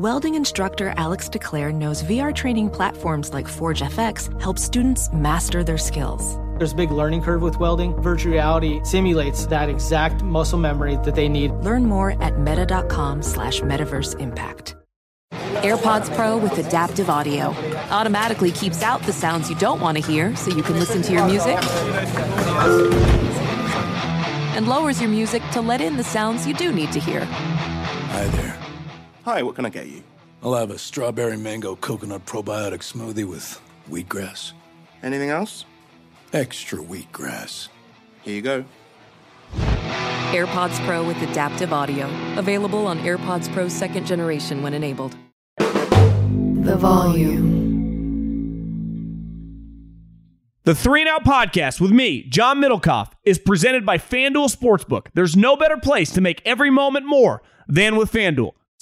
Welding instructor Alex DeClaire knows VR training platforms like ForgeFX help students master their skills. There's a big learning curve with welding. Virtual reality simulates that exact muscle memory that they need. Learn more at meta.com/metaverseimpact. AirPods Pro with adaptive audio automatically keeps out the sounds you don't want to hear so you can listen to your music, and lowers your music to let in the sounds you do need to hear. Hi there. Hi, what can I get you? I'll have a strawberry mango coconut probiotic smoothie with wheatgrass. Anything else? Extra wheatgrass. Here you go. AirPods Pro with adaptive audio. Available on AirPods Pro 2nd generation when enabled. The Volume. The 3 and Out podcast with me, John Middlecoff, is presented by FanDuel Sportsbook. There's no better place to make every moment more than with FanDuel.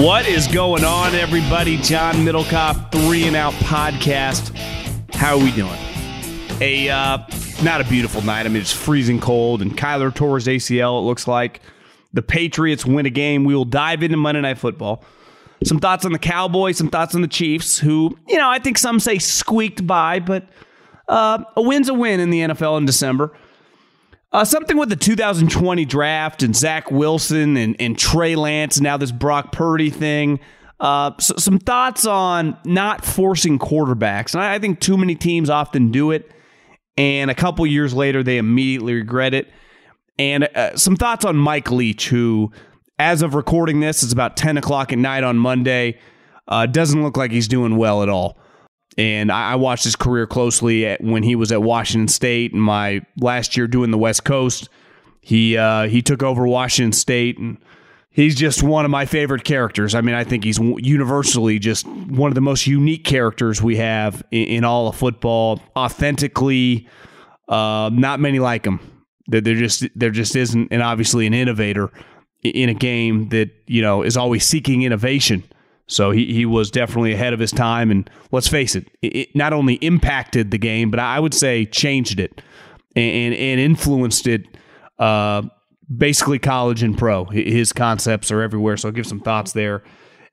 What is going on, everybody? John Middlecoff, 3 and Out podcast. How are we doing? Not a beautiful night. I mean, it's freezing cold, and Kyler tore his ACL, it looks like. The Patriots win a game. We will dive into Monday Night Football. Some thoughts on the Cowboys, some thoughts on the Chiefs, who, you know, I think some say squeaked by, but a win's a win in the NFL in December. Something with the 2020 draft and Zach Wilson and Trey Lance, and now this Brock Purdy thing. So some thoughts on not forcing quarterbacks. And I think too many teams often do it, and a couple years later, they immediately regret it. And some thoughts on Mike Leach, who, as of recording this, it's about 10 o'clock at night on Monday. Doesn't look like he's doing well at all. And I watched his career closely when he was at Washington State. In my last year doing the West Coast, he took over Washington State, and he's just one of my favorite characters. I mean, I think he's universally just one of the most unique characters we have in all of football. Authentically, not many like him. There just isn't, and obviously an innovator in a game that, you know, is always seeking innovation. So he was definitely ahead of his time, and let's face it, it not only impacted the game, but I would say changed it and influenced it. Basically college and pro. His concepts are everywhere, so I'll give some thoughts there,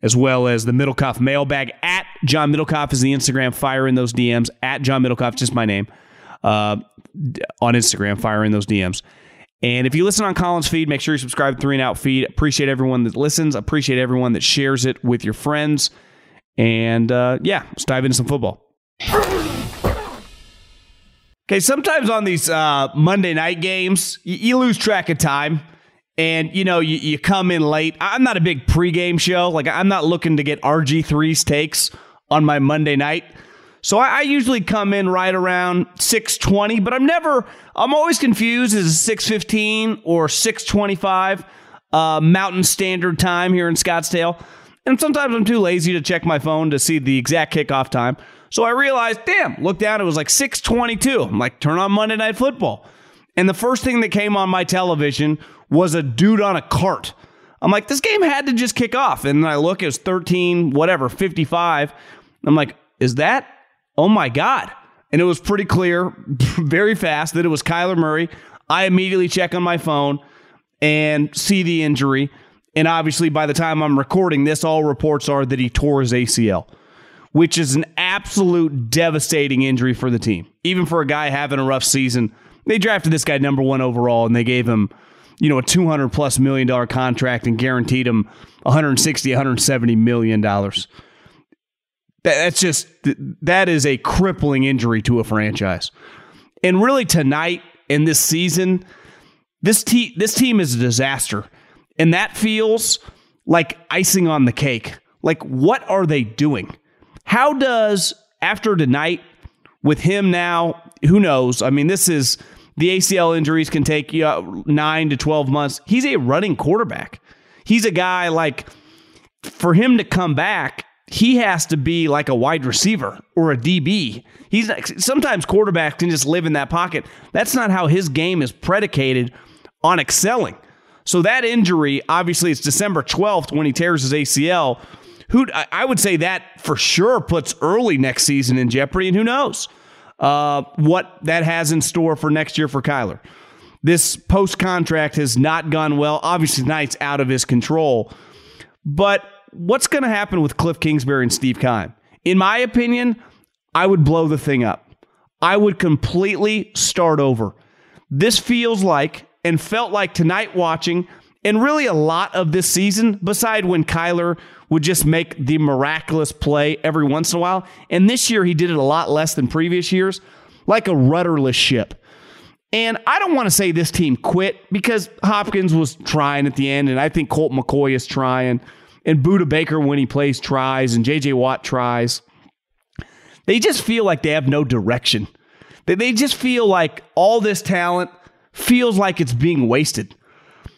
as well as the Middlecoff mailbag. At John Middlecoff is the Instagram. Fire in those DMs. At John Middlecoff, just my name. On Instagram, fire in those DMs. And if you listen on Colin's feed, make sure you subscribe to 3 and Out feed. Appreciate everyone that listens. Appreciate everyone that shares it with your friends. And let's dive into some football. Okay, sometimes on these Monday night games, you lose track of time. And, you know, you come in late. I'm not a big pregame show. Like, I'm not looking to get RG3's takes on my Monday night. So I usually come in right around 6:20, but I'm always confused. Is it 6:15 or 6:25 Mountain Standard Time here in Scottsdale? And sometimes I'm too lazy to check my phone to see the exact kickoff time. So I realized, look down, it was like 6:22. I'm like, turn on Monday Night Football. And the first thing that came on my television was a dude on a cart. I'm like, this game had to just kick off. And then I look, it was 13:55. I'm like, is that? Oh, my God. And it was pretty clear, very fast, that it was Kyler Murray. I immediately check on my phone and see the injury. And obviously, by the time I'm recording this, all reports are that he tore his ACL, which is an absolute devastating injury for the team. Even for a guy having a rough season, they drafted this guy #1 overall, and they gave him, you know, a $200+ million contract and guaranteed him $160-170 million. That is a crippling injury to a franchise. And really tonight and this season, this team is a disaster. And that feels like icing on the cake. Like, what are they doing? How does, after tonight, with him now, who knows? I mean, the ACL injuries can take you 9 to 12 months. He's a running quarterback. He's a guy, like, for him to come back, he has to be like a wide receiver or a DB. He's sometimes quarterbacks can just live in that pocket. That's not how his game is predicated on excelling. So that injury, obviously, it's December 12th when he tears his ACL. I would say that for sure puts early next season in jeopardy, and who knows what that has in store for next year for Kyler. This post-contract has not gone well. Obviously, tonight's out of his control. But what's going to happen with Cliff Kingsbury and Steve Keim? In my opinion, I would blow the thing up. I would completely start over. This feels like and felt like tonight watching, and really a lot of this season, beside when Kyler would just make the miraculous play every once in a while, and this year he did it a lot less than previous years, like a rudderless ship. And I don't want to say this team quit, because Hopkins was trying at the end, and I think Colt McCoy is trying, and Buda Baker when he plays tries, and J.J. Watt tries. They just feel like they have no direction. They just feel like all this talent feels like it's being wasted.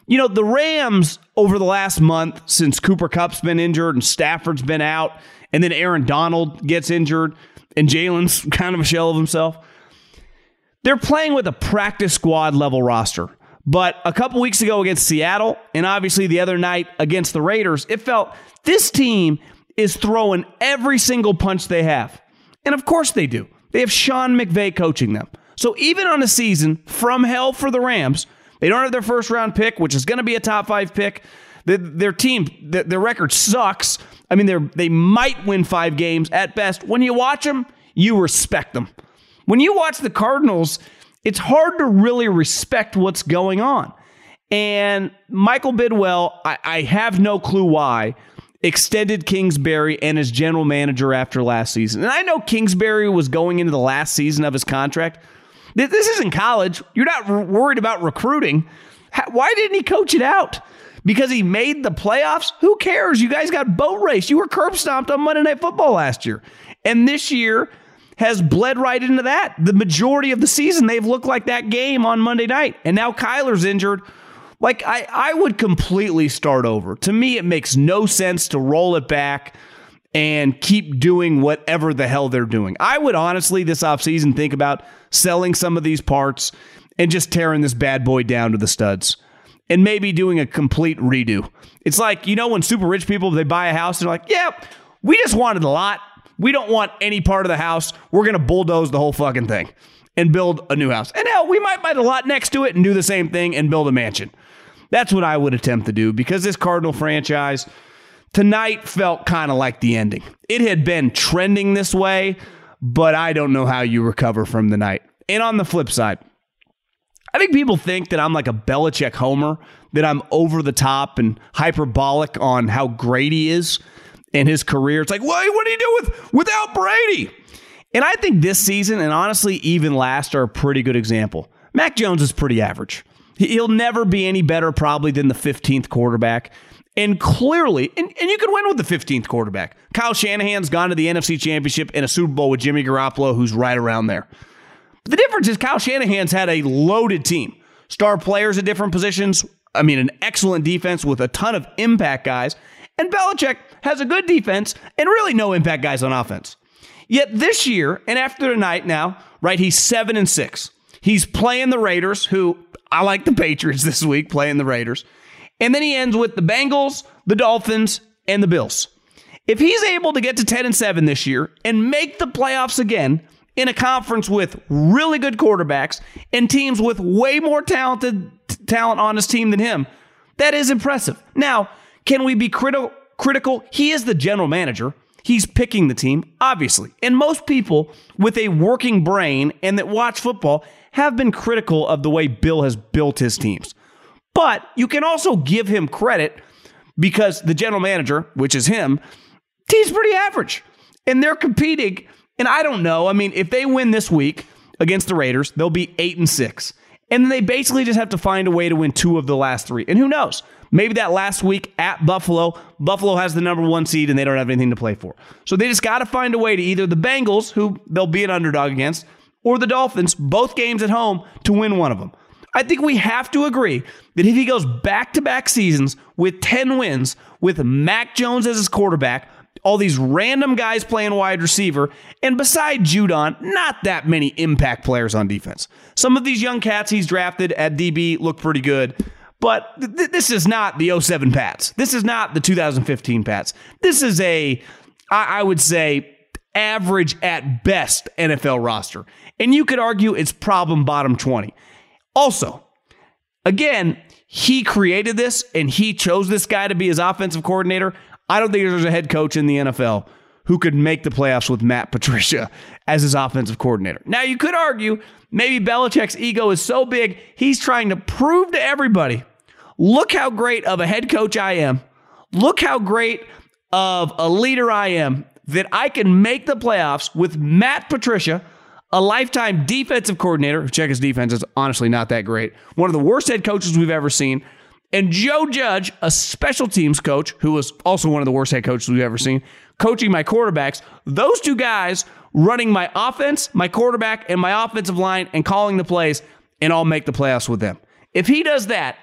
You know, the Rams over the last month, since Cooper Kupp's been injured and Stafford's been out, and then Aaron Donald gets injured, and Jalen's kind of a shell of himself, they're playing with a practice squad level roster. But a couple weeks ago against Seattle, and obviously the other night against the Raiders, it felt this team is throwing every single punch they have. And of course they do. They have Sean McVay coaching them. So even on a season from hell for the Rams, they don't have their first round pick, which is going to be a top five pick. Their team, their record sucks. I mean, they might win 5 games at best. When you watch them, you respect them. When you watch the Cardinals, it's hard to really respect what's going on. And Michael Bidwell, I have no clue why, extended Kingsbury and his general manager after last season. And I know Kingsbury was going into the last season of his contract. This isn't college. You're not worried about recruiting. Why didn't he coach it out? Because he made the playoffs? Who cares? You guys got boat raced. You were curb stomped on Monday Night Football last year. And this year has bled right into that. The majority of the season, they've looked like that game on Monday night. And now Kyler's injured. Like, I would completely start over. To me, it makes no sense to roll it back and keep doing whatever the hell they're doing. I would honestly, this offseason, think about selling some of these parts and just tearing this bad boy down to the studs. And maybe doing a complete redo. It's like, you know, when super rich people, they buy a house, they're like, yeah, we just wanted a lot. We don't want any part of the house. We're going to bulldoze the whole fucking thing and build a new house. And hell, we might buy the lot next to it and do the same thing and build a mansion. That's what I would attempt to do, because this Cardinal franchise tonight felt kind of like the ending. It had been trending this way, but I don't know how you recover from the night. And on the flip side, I think people think that I'm like a Belichick homer, that I'm over the top and hyperbolic on how great he is in his career. It's like, well, what do you do without Brady? And I think this season, and honestly even last, are a pretty good example. Mac Jones is pretty average. He'll never be any better probably than the 15th quarterback. And clearly, and you could win with the 15th quarterback. Kyle Shanahan's gone to the NFC Championship and a Super Bowl with Jimmy Garoppolo, who's right around there. But the difference is Kyle Shanahan's had a loaded team. Star players at different positions. I mean, an excellent defense with a ton of impact guys. And Belichick has a good defense and really no impact guys on offense. Yet this year, and after tonight now, right, he's 7-6. He's playing the Raiders, who I like the Patriots this week, playing the Raiders. And then he ends with the Bengals, the Dolphins, and the Bills. If he's able to get to 10-7 this year and make the playoffs again in a conference with really good quarterbacks and teams with way more talent on his team than him, that is impressive. Now, can we be critical? He is the general manager. He's picking the team, obviously. And most people with a working brain and that watch football have been critical of the way Bill has built his teams. But you can also give him credit, because the general manager, which is him, he's pretty average. And they're competing. And I don't know. I mean, if they win this week against the Raiders, they'll be 8-6. And then they basically just have to find a way to win 2 of the last 3. And who knows? Maybe that last week at Buffalo, Buffalo has the number 1 seed and they don't have anything to play for. So they just got to find a way to either the Bengals, who they'll be an underdog against, or the Dolphins, both games at home, to win one of them. I think we have to agree that if he goes back-to-back seasons with 10 wins, with Mac Jones as his quarterback, all these random guys playing wide receiver, and beside Judon, not that many impact players on defense. Some of these young cats he's drafted at DB look pretty good, but this is not the 07 Pats. This is not the 2015 Pats. This is a, I would say, average at best NFL roster, and you could argue it's problem bottom 20. Also, again, he created this, and he chose this guy to be his offensive coordinator. I don't think there's a head coach in the NFL who could make the playoffs with Matt Patricia as his offensive coordinator. Now, you could argue maybe Belichick's ego is so big, he's trying to prove to everybody, look how great of a head coach I am. Look how great of a leader I am that I can make the playoffs with Matt Patricia, a lifetime defensive coordinator. Check his defense is honestly not that great. One of the worst head coaches we've ever seen. And Joe Judge, a special teams coach, who was also one of the worst head coaches we've ever seen, coaching my quarterbacks, those two guys running my offense, my quarterback, and my offensive line, and calling the plays, and I'll make the playoffs with them. If he does that,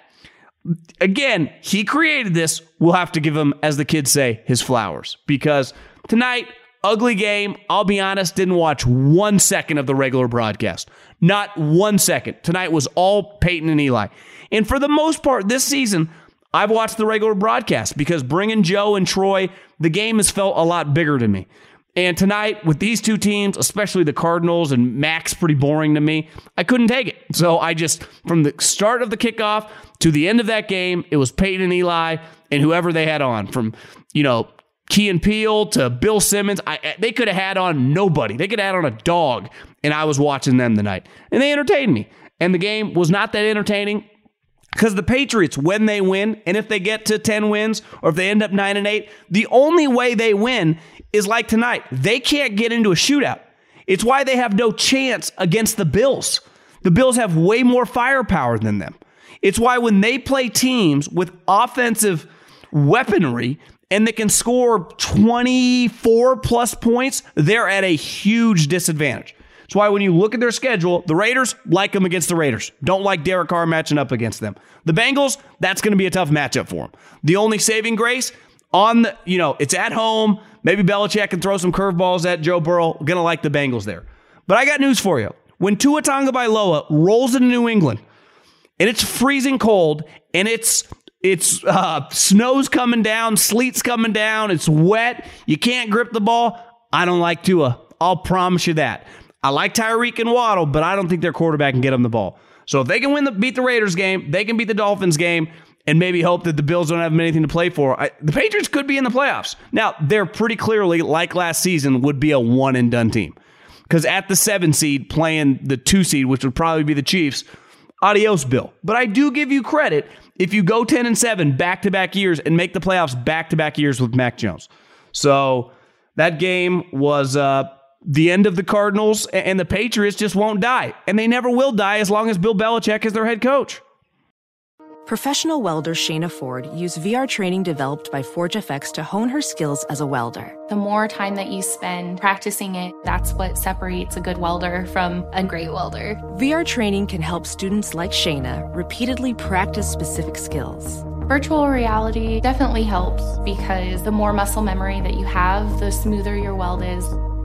again, he created this. We'll have to give him, as the kids say, his flowers. Because tonight, ugly game. I'll be honest, didn't watch 1 second of the regular broadcast. Not 1 second. Tonight was all Peyton and Eli. And for the most part this season, I've watched the regular broadcast because bringing Joe and Troy, the game has felt a lot bigger to me. And tonight with these two teams, especially the Cardinals and Mac's pretty boring to me, I couldn't take it. So I just, from the start of the kickoff to the end of that game, it was Peyton and Eli and whoever they had on from, you know, Key and Peele to Bill Simmons. They could have had on nobody. They could have had on a dog, and I was watching them tonight. And they entertained me. And the game was not that entertaining because the Patriots, when they win, and if they get to 10 wins or if they end up 9-8, the only way they win is like tonight. They can't get into a shootout. It's why they have no chance against the Bills. The Bills have way more firepower than them. It's why when they play teams with offensive weaponry and they can score 24-plus points, they're at a huge disadvantage. That's why when you look at their schedule, the Raiders, like them against the Raiders. Don't like Derek Carr matching up against them. The Bengals, that's going to be a tough matchup for them. The only saving grace, on the, you know, it's at home. Maybe Belichick can throw some curveballs at Joe Burrow. Going to like the Bengals there. But I got news for you. When Tua Tagovailoa rolls into New England, and it's freezing cold, and it's snow's coming down, sleet's coming down, it's wet, you can't grip the ball, I don't like Tua. I'll promise you that. I like Tyreek and Waddle, but I don't think their quarterback can get them the ball. So if they can beat the Raiders game, they can beat the Dolphins game, and maybe hope that the Bills don't have anything to play for. The Patriots could be in the playoffs. Now, they're pretty clearly, like last season, would be a one-and-done team. Because at the 7 seed, playing the 2 seed, which would probably be the Chiefs, adios, Bill. But I do give you credit if you go 10-7 back-to-back years and make the playoffs back-to-back years with Mac Jones. So that game was the end of the Cardinals, and the Patriots just won't die. And they never will die as long as Bill Belichick is their head coach. Professional welder Shayna Ford used VR training developed by ForgeFX to hone her skills as a welder. The more time that you spend practicing it, that's what separates a good welder from a great welder. VR training can help students like Shayna repeatedly practice specific skills. Virtual reality definitely helps because the more muscle memory that you have, the smoother your weld is.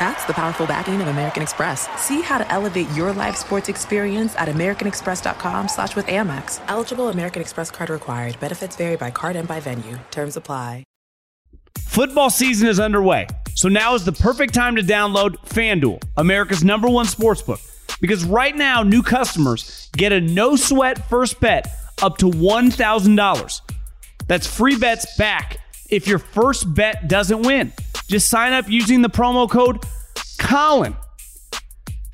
That's the powerful backing of American Express. See how to elevate your live sports experience at americanexpress.com/withAmex. Eligible American Express card required. Benefits vary by card and by venue. Terms apply. Football season is underway, so now is the perfect time to download FanDuel, America's #1 sportsbook, because right now new customers get a no-sweat first bet up to $1,000. That's free bets back if your first bet doesn't win. Just sign up using the promo code Colin.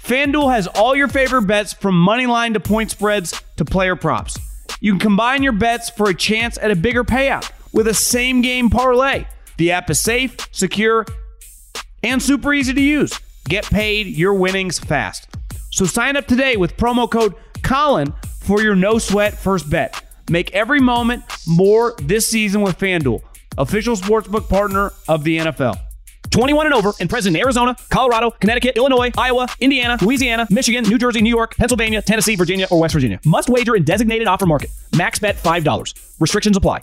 FanDuel has all your favorite bets from moneyline to point spreads to player props. You can combine your bets for a chance at a bigger payout with a same-game parlay. The app is safe, secure, and super easy to use. Get paid your winnings fast. So sign up today with promo code Colin for your no sweat first bet. Make every moment more this season with FanDuel, official sportsbook partner of the NFL. 21 and over and present in Arizona, Colorado, Connecticut, Illinois, Iowa, Indiana, Louisiana, Michigan, New Jersey, New York, Pennsylvania, Tennessee, Virginia, or West Virginia. Must wager in designated offer market. Max bet $5. Restrictions apply.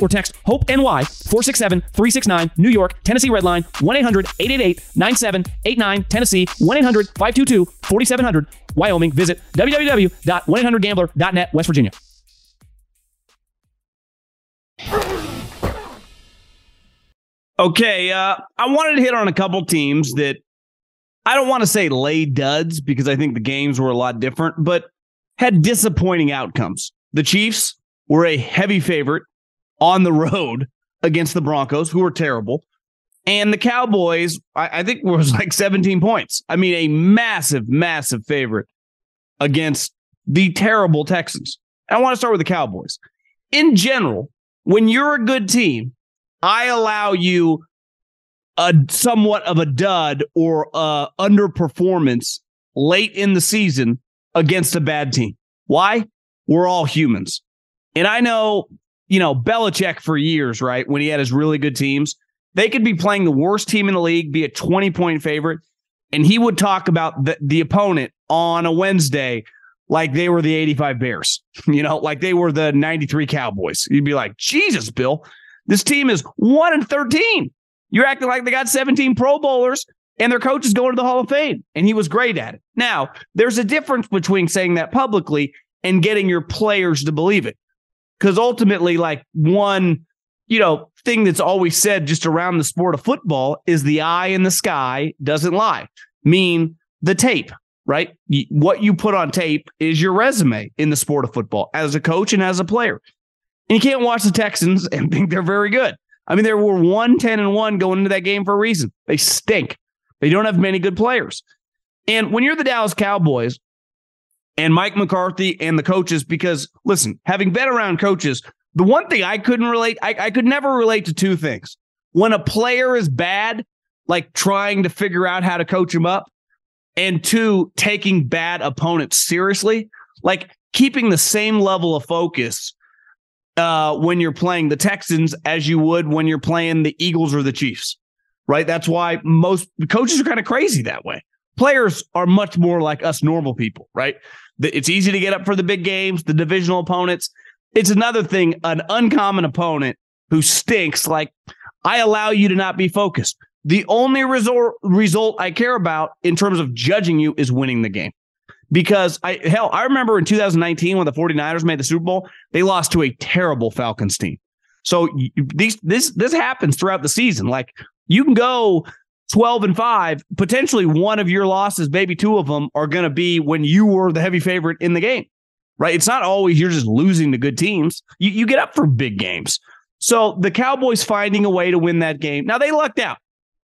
or text HOPE-NY 467-369, New York, Tennessee Redline, 1-800-888-9789, Tennessee, 1-800-522-4700, Wyoming. Visit www.1800gambler.net, West Virginia. Okay, I wanted to hit on a couple teams that I don't want to say lay duds because I think the games were a lot different, but had disappointing outcomes. The Chiefs were a heavy favorite on the road against the Broncos, who were terrible. And the Cowboys, I think, was like 17 points. I mean, a massive, massive favorite against the terrible Texans. I want to start with the Cowboys. In general, when you're a good team, I allow you a somewhat of a dud or underperformance late in the season against a bad team. Why? We're all humans. And I know, you know, Belichick for years, right, when he had his really good teams, they could be playing the worst team in the league, be a 20-point favorite, and he would talk about the opponent on a Wednesday like they were the 85 Bears, you know, like they were the 93 Cowboys. You'd be like, Jesus, Bill, this team is 1-13. You're acting like they got 17 Pro Bowlers and their coach is going to the Hall of Fame, and he was great at it. Now, there's a difference between saying that publicly and getting your players to believe it. Because ultimately, like one, you know, thing that's always said just around the sport of football is the eye in the sky doesn't lie. Mean the tape, right? What you put on tape is your resume in the sport of football as a coach and as a player. And you can't watch the Texans and think they're very good. I mean, they were 1-10-1 going into that game for a reason. They stink. They don't have many good players. And when you're the Dallas Cowboys, and Mike McCarthy and the coaches, because, listen, having been around coaches, the one thing I couldn't relate, I could never relate to two things. When a player is bad, like trying to figure out how to coach him up, and two, taking bad opponents seriously, like keeping the same level of focus when you're playing the Texans as you would when you're playing the Eagles or the Chiefs, right? That's why most coaches are kind of crazy that way. Players are much more like us normal people, right? It's easy to get up for the big games, the divisional opponents. It's another thing, an uncommon opponent who stinks, like, I allow you to not be focused. The only result I care about in terms of judging you is winning the game. Because, I remember in 2019 when the 49ers made the Super Bowl, they lost to a terrible Falcons team. So this happens throughout the season. Like, you can go 12-5, potentially one of your losses, maybe two of them, are going to be when you were the heavy favorite in the game, right? It's not always you're just losing to good teams. You get up for big games. So the Cowboys finding a way to win that game. Now, they lucked out.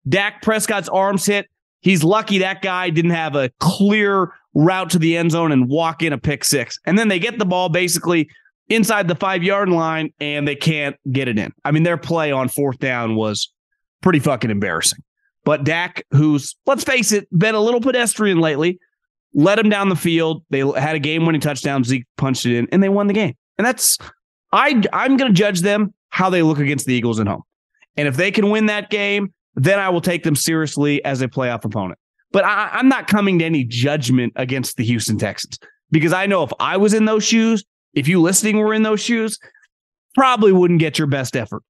Dak Prescott's arms hit. He's lucky that guy didn't have a clear route to the end zone and walk in a pick six. And then they get the ball basically inside the 5-yard line, and they can't get it in. I mean, their play on fourth down was pretty fucking embarrassing. But Dak, who's, let's face it, been a little pedestrian lately, led him down the field. They had a game-winning touchdown. Zeke punched it in, and they won the game. And that's, I'm going to judge them how they look against the Eagles at home. And if they can win that game, then I will take them seriously as a playoff opponent. But I'm not coming to any judgment against the Houston Texans, because I know if I was in those shoes, if you listening were in those shoes, probably wouldn't get your best effort.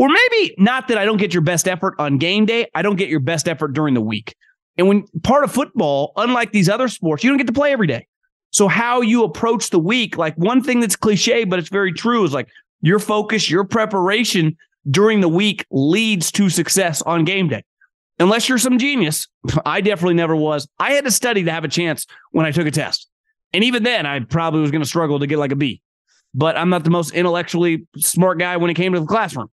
Or maybe not that I don't get your best effort on game day. I don't get your best effort during the week. And when part of football, unlike these other sports, you don't get to play every day. So how you approach the week, like one thing that's cliche, but it's very true, is like your focus, your preparation during the week leads to success on game day. Unless you're some genius. I definitely never was. I had to study to have a chance when I took a test. And even then, I probably was going to struggle to get like a B. But I'm not the most intellectually smart guy when it came to the classroom,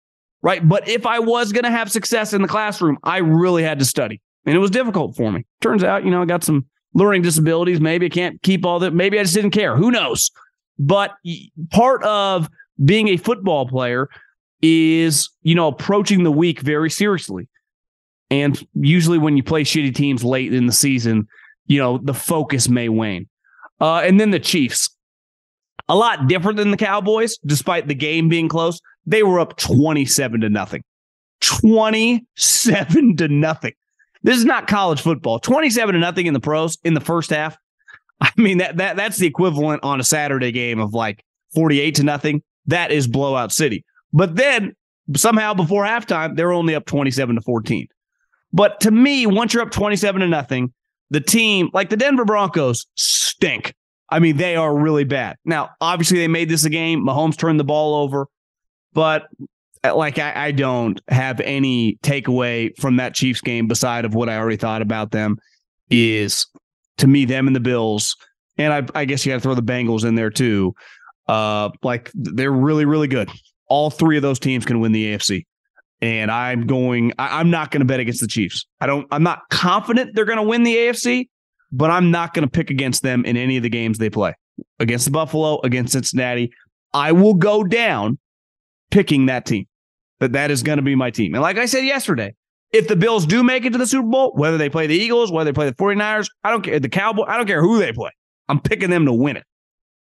right? But if I was going to have success in the classroom, I really had to study. And it was difficult for me. Turns out, you know, I got some learning disabilities. Maybe I can't keep all that. Maybe I just didn't care. Who knows? But part of being a football player is, you know, approaching the week very seriously. And usually when you play shitty teams late in the season, you know, the focus may wane. And then the Chiefs. A lot different than the Cowboys, despite the game being close. They were up 27-0. 27-0. This is not college football. 27-0 in the pros in the first half. I mean, that's the equivalent on a Saturday game of like 48-0. That is blowout city. But then somehow before halftime, they're only up 27-14. But to me, once you're up 27-0, the team, like the Denver Broncos, stink. I mean, they are really bad. Now, obviously, they made this a game. Mahomes turned the ball over. But like, I don't have any takeaway from that Chiefs game beside of what I already thought about them is, to me, them and the Bills. And I guess you got to throw the Bengals in there, too. Like, they're really, really good. All three of those teams can win the AFC. And I'm not going to bet against the Chiefs. I'm not confident they're going to win the AFC. But I'm not going to pick against them in any of the games they play. Against the Buffalo, against Cincinnati, I will go down picking that team. That is going to be my team. And like I said yesterday, if the Bills do make it to the Super Bowl, whether they play the Eagles, whether they play the 49ers, I don't care. The Cowboys, I don't care who they play. I'm picking them to win it.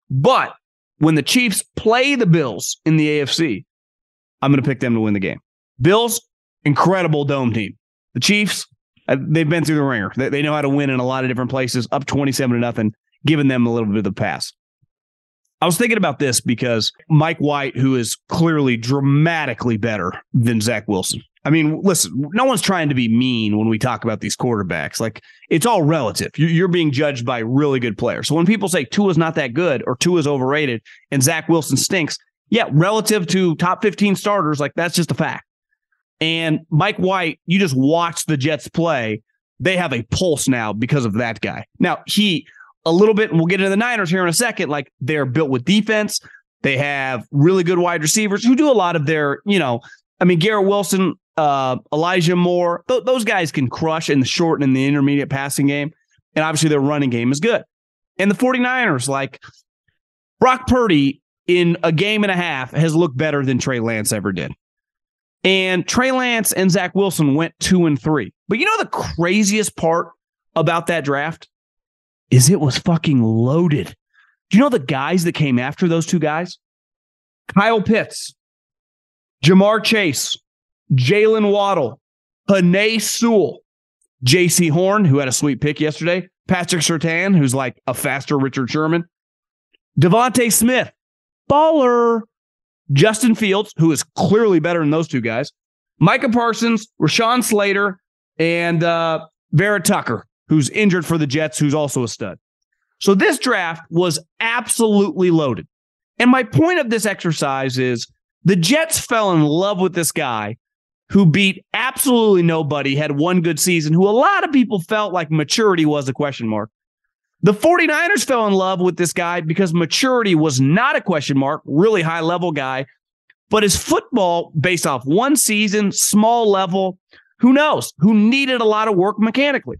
But when the Chiefs play the Bills in the AFC, I'm going to pick them to win the game. Bills, incredible dome team. The Chiefs, they've been through the ringer. They know how to win in a lot of different places, up 27-0, giving them a little bit of the pass. I was thinking about this because Mike White, who is clearly dramatically better than Zach Wilson. I mean, listen, no one's trying to be mean when we talk about these quarterbacks. Like, it's all relative. You're being judged by really good players. So when people say Tua's not that good or Tua's overrated and Zach Wilson stinks, yeah, relative to top 15 starters, like that's just a fact. And Mike White, you just watch the Jets play. They have a pulse now because of that guy. Now, he, a little bit, and we'll get into the Niners here in a second, like they're built with defense. They have really good wide receivers who do a lot of their, you know, I mean, Garrett Wilson, Elijah Moore, those guys can crush in the short and in the intermediate passing game. And obviously their running game is good. And the 49ers, like Brock Purdy in a game and a half has looked better than Trey Lance ever did. And Trey Lance and Zach Wilson went 2-3. But you know the craziest part about that draft is it was fucking loaded. Do you know the guys that came after those two guys? Kyle Pitts, Jamar Chase, Jaylen Waddle, Penei Sewell, J.C. Horn, who had a sweet pick yesterday, Patrick Surtain, who's like a faster Richard Sherman, Devontae Smith, baller, Justin Fields, who is clearly better than those two guys, Micah Parsons, Rashawn Slater, and Barrett Tucker, who's injured for the Jets, who's also a stud. So this draft was absolutely loaded. And my point of this exercise is the Jets fell in love with this guy who beat absolutely nobody, had one good season, who a lot of people felt like maturity was a question mark. The 49ers fell in love with this guy because maturity was not a question mark, really high-level guy, but his football, based off one season, small level, who knows, who needed a lot of work mechanically.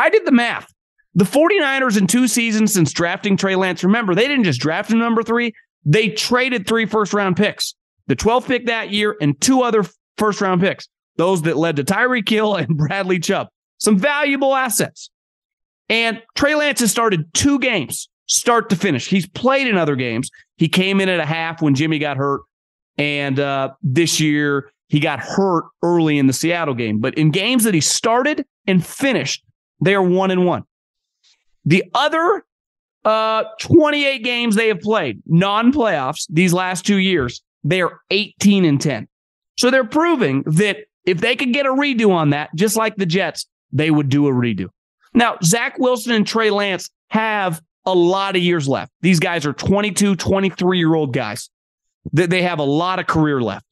I did the math. The 49ers in two seasons since drafting Trey Lance, remember, they didn't just draft him number 3, they traded 3 first-round picks, the 12th pick that year and 2 other first-round picks, those that led to Tyreek Hill and Bradley Chubb, some valuable assets. And Trey Lance has started 2 games, start to finish. He's played in other games. He came in at a half when Jimmy got hurt. And this year, he got hurt early in the Seattle game. But in games that he started and finished, they are 1-1. The other 28 games they have played, non-playoffs, these last 2 years, they are 18-10. So they're proving that if they could get a redo on that, just like the Jets, they would do a redo. Now, Zach Wilson and Trey Lance have a lot of years left. These guys are 22, 23-year-old guys. They have a lot of career left.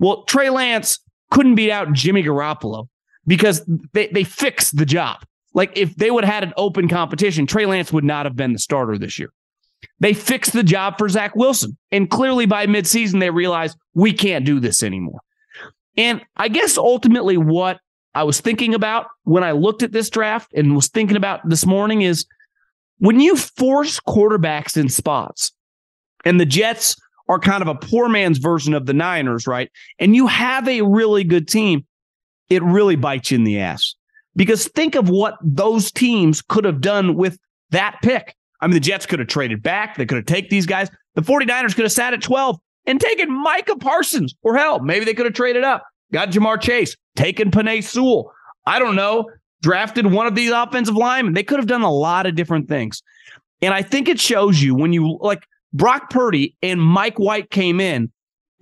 Well, Trey Lance couldn't beat out Jimmy Garoppolo. because they fixed the job. Like if they would have had an open competition, Trey Lance would not have been the starter this year. They fixed the job for Zach Wilson. And clearly by midseason, they realized we can't do this anymore. And I guess ultimately what I was thinking about when I looked at this draft and was thinking about this morning is when you force quarterbacks in spots, and the Jets are kind of a poor man's version of the Niners, right? And you have a really good team, it really bites you in the ass. Because think of what those teams could have done with that pick. I mean, the Jets could have traded back. They could have taken these guys. The 49ers could have sat at 12 and taken Micah Parsons. Or hell, maybe they could have traded up, got Jamar Chase, taken Penei Sewell. I don't know, drafted one of these offensive linemen. They could have done a lot of different things. And I think it shows you when you, like, Brock Purdy and Mike White came in,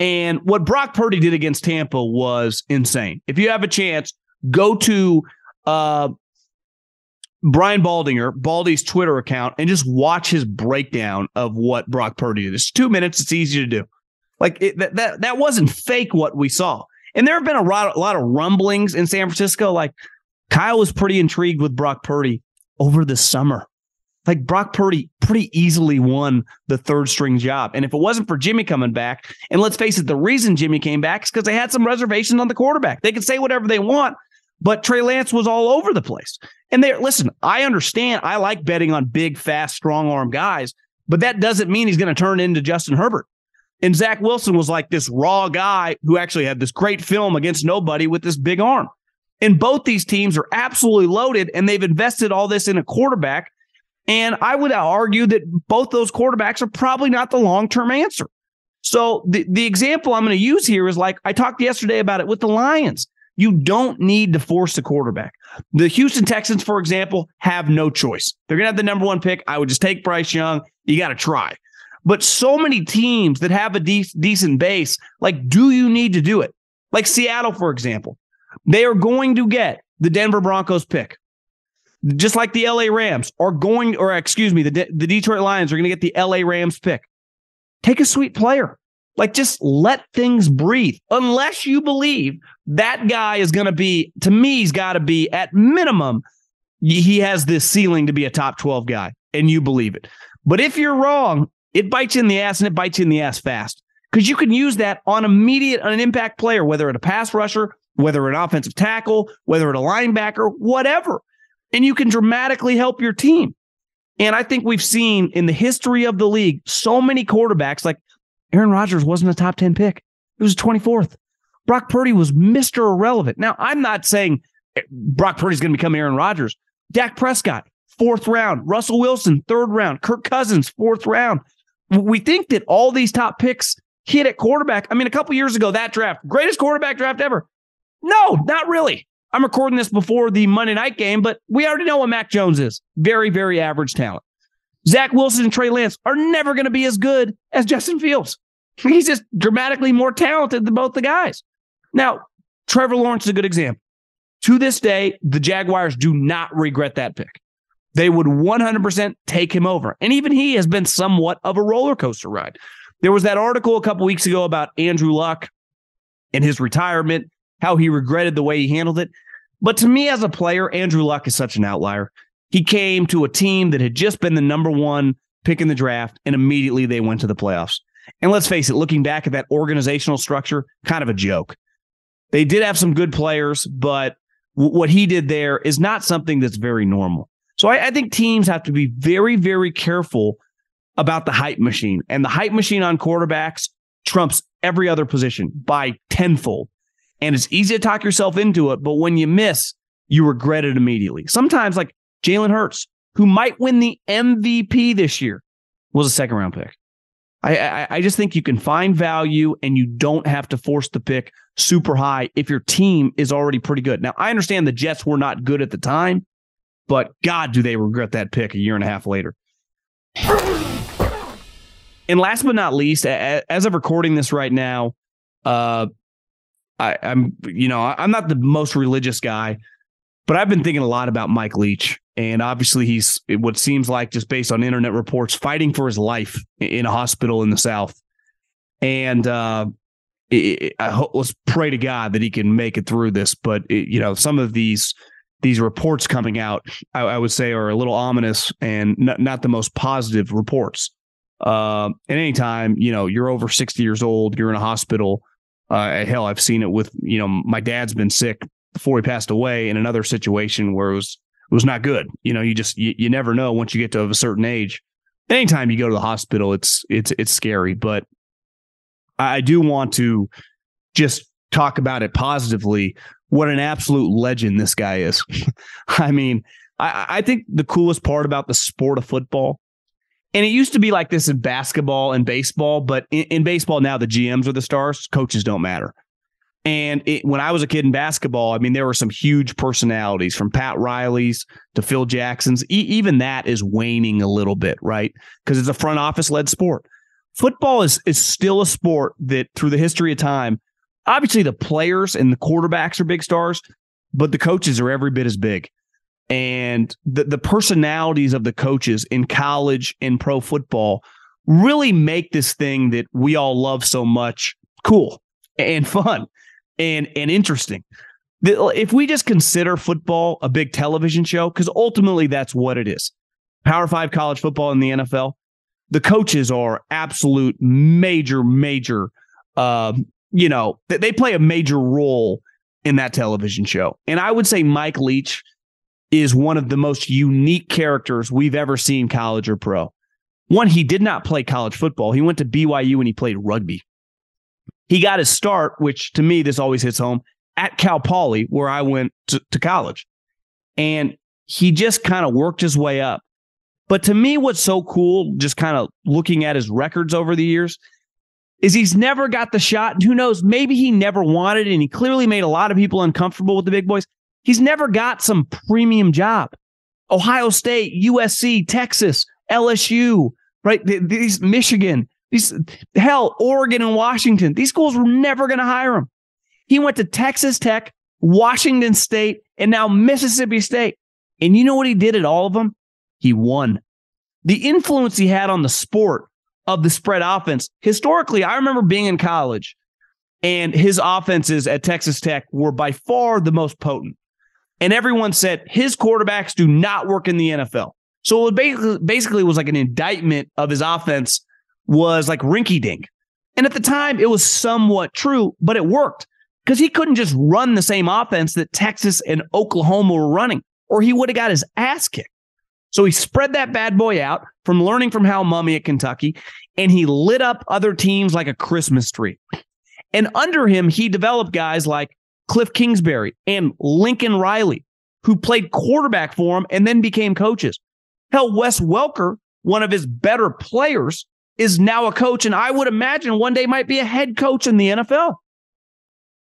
and what Brock Purdy did against Tampa was insane. If you have a chance, go to Brian Baldinger, Baldy's Twitter account, and just watch his breakdown of what Brock Purdy did. It's 2 minutes. It's easy to do. Like that wasn't fake what we saw. And there have been a lot of rumblings in San Francisco. Like Kyle was pretty intrigued with Brock Purdy over the summer. Like Brock Purdy pretty easily won the third string job. And if it wasn't for Jimmy coming back, and let's face it, the reason Jimmy came back is because they had some reservations on the quarterback. They could say whatever they want, but Trey Lance was all over the place. And listen, I understand I like betting on big, fast, strong arm guys, but that doesn't mean he's going to turn into Justin Herbert. And Zach Wilson was like this raw guy who actually had this great film against nobody with this big arm. And both these teams are absolutely loaded, and they've invested all this in a quarterback. And I would argue that both those quarterbacks are probably not the long-term answer. So the example I'm going to use here is like I talked yesterday about it with the Lions. You don't need to force the quarterback. The Houston Texans, for example, have no choice. They're going to have the number one pick. I would just take Bryce Young. You got to try. But so many teams that have a decent base, like do you need to do it? Like Seattle, for example. They are going to get the Denver Broncos pick. Just like the LA Rams are going, or excuse me, the Detroit Lions are going to get the LA Rams pick. Take a sweet player. Like, just let things breathe. Unless you believe that guy is going to be, to me, he's got to be at minimum, he has this ceiling to be a top 12 guy, and you believe it. But if you're wrong, it bites you in the ass, and it bites you in the ass fast. Because you can use that on an impact player, whether it's a pass rusher, whether an offensive tackle, whether it's a linebacker, whatever. And you can dramatically help your team. And I think we've seen in the history of the league, so many quarterbacks, like Aaron Rodgers wasn't a top 10 pick. It was 24th. Brock Purdy was Mr. Irrelevant. Now, I'm not saying Brock Purdy's going to become Aaron Rodgers. Dak Prescott, 4th round. Russell Wilson, 3rd round. Kirk Cousins, 4th round. We think that all these top picks hit at quarterback. I mean, a couple years ago, that draft, greatest quarterback draft ever. No, not really. I'm recording this before the Monday night game, but we already know what Mac Jones is. Very, very average talent. Zach Wilson and Trey Lance are never going to be as good as Justin Fields. He's just dramatically more talented than both the guys. Now, Trevor Lawrence is a good example. To this day, the Jaguars do not regret that pick. They would 100% take him over. And even he has been somewhat of a roller coaster ride. There was that article a couple weeks ago about Andrew Luck and his retirement, how he regretted the way he handled it. But to me as a player, Andrew Luck is such an outlier. He came to a team that had just been the number one pick in the draft, and immediately they went to the playoffs. And let's face it, looking back at that organizational structure, kind of a joke. They did have some good players, but what he did there is not something that's very normal. So I think teams have to be very, very careful about the hype machine. And the hype machine on quarterbacks trumps every other position by tenfold. And it's easy to talk yourself into it, but when you miss, you regret it immediately. Sometimes, like Jalen Hurts, who might win the MVP this year, was a second-round pick. I just think you can find value, and you don't have to force the pick super high if your team is already pretty good. Now, I understand the Jets were not good at the time, but God, do they regret that pick a year and a half later. And last but not least, as of recording this right now, I'm not the most religious guy, but I've been thinking a lot about Mike Leach. And obviously he's, what seems like just based on internet reports, fighting for his life in a hospital in the South. And let's pray to God that he can make it through this. But, some of these reports coming out, I would say, are a little ominous and not the most positive reports. At any time, you're over 60 years old, you're in a hospital. Hell, I've seen it with, my dad's been sick before he passed away in another situation where it was not good. You never know once you get to a certain age. Anytime you go to the hospital, it's scary. But I do want to just talk about it positively. What an absolute legend this guy is. I mean, I think the coolest part about the sport of football, and it used to be like this in basketball and baseball, but in baseball now the GMs are the stars, coaches don't matter. And when I was a kid in basketball, I mean, there were some huge personalities from Pat Riley's to Phil Jackson's. Even that is waning a little bit, right? Because it's a front office led sport. Football is still a sport that through the history of time, obviously the players and the quarterbacks are big stars, but the coaches are every bit as big. And the personalities of the coaches in college and pro football really make this thing that we all love so much cool and fun and interesting. If we just consider football a big television show, because ultimately that's what it is. Power 5 college football and the NFL, the coaches are absolute major, they play a major role in that television show. And I would say Mike Leach is one of the most unique characters we've ever seen, college or pro. One, he did not play college football. He went to BYU and he played rugby. He got his start, which to me, this always hits home, at Cal Poly, where I went to college. And he just kind of worked his way up. But to me, what's so cool, just kind of looking at his records over the years, is he's never got the shot. And who knows, maybe he never wanted it. And he clearly made a lot of people uncomfortable with the big boys. He's never got some premium job. Ohio State, USC, Texas, LSU, right? These Michigan. Hell, Oregon and Washington. These schools were never going to hire him. He went to Texas Tech, Washington State, and now Mississippi State. And you know what he did at all of them? He won. The influence he had on the sport of the spread offense. Historically, I remember being in college, and his offenses at Texas Tech were by far the most potent. And everyone said his quarterbacks do not work in the NFL. So it basically was like an indictment of his offense was like rinky-dink. And at the time, it was somewhat true, but it worked because he couldn't just run the same offense that Texas and Oklahoma were running, or he would have got his ass kicked. So he spread that bad boy out from learning from Hal Mummy at Kentucky, and he lit up other teams like a Christmas tree. And under him, he developed guys like Cliff Kingsbury and Lincoln Riley, who played quarterback for him and then became coaches. Hell, Wes Welker, one of his better players, is now a coach, and I would imagine one day might be a head coach in the NFL.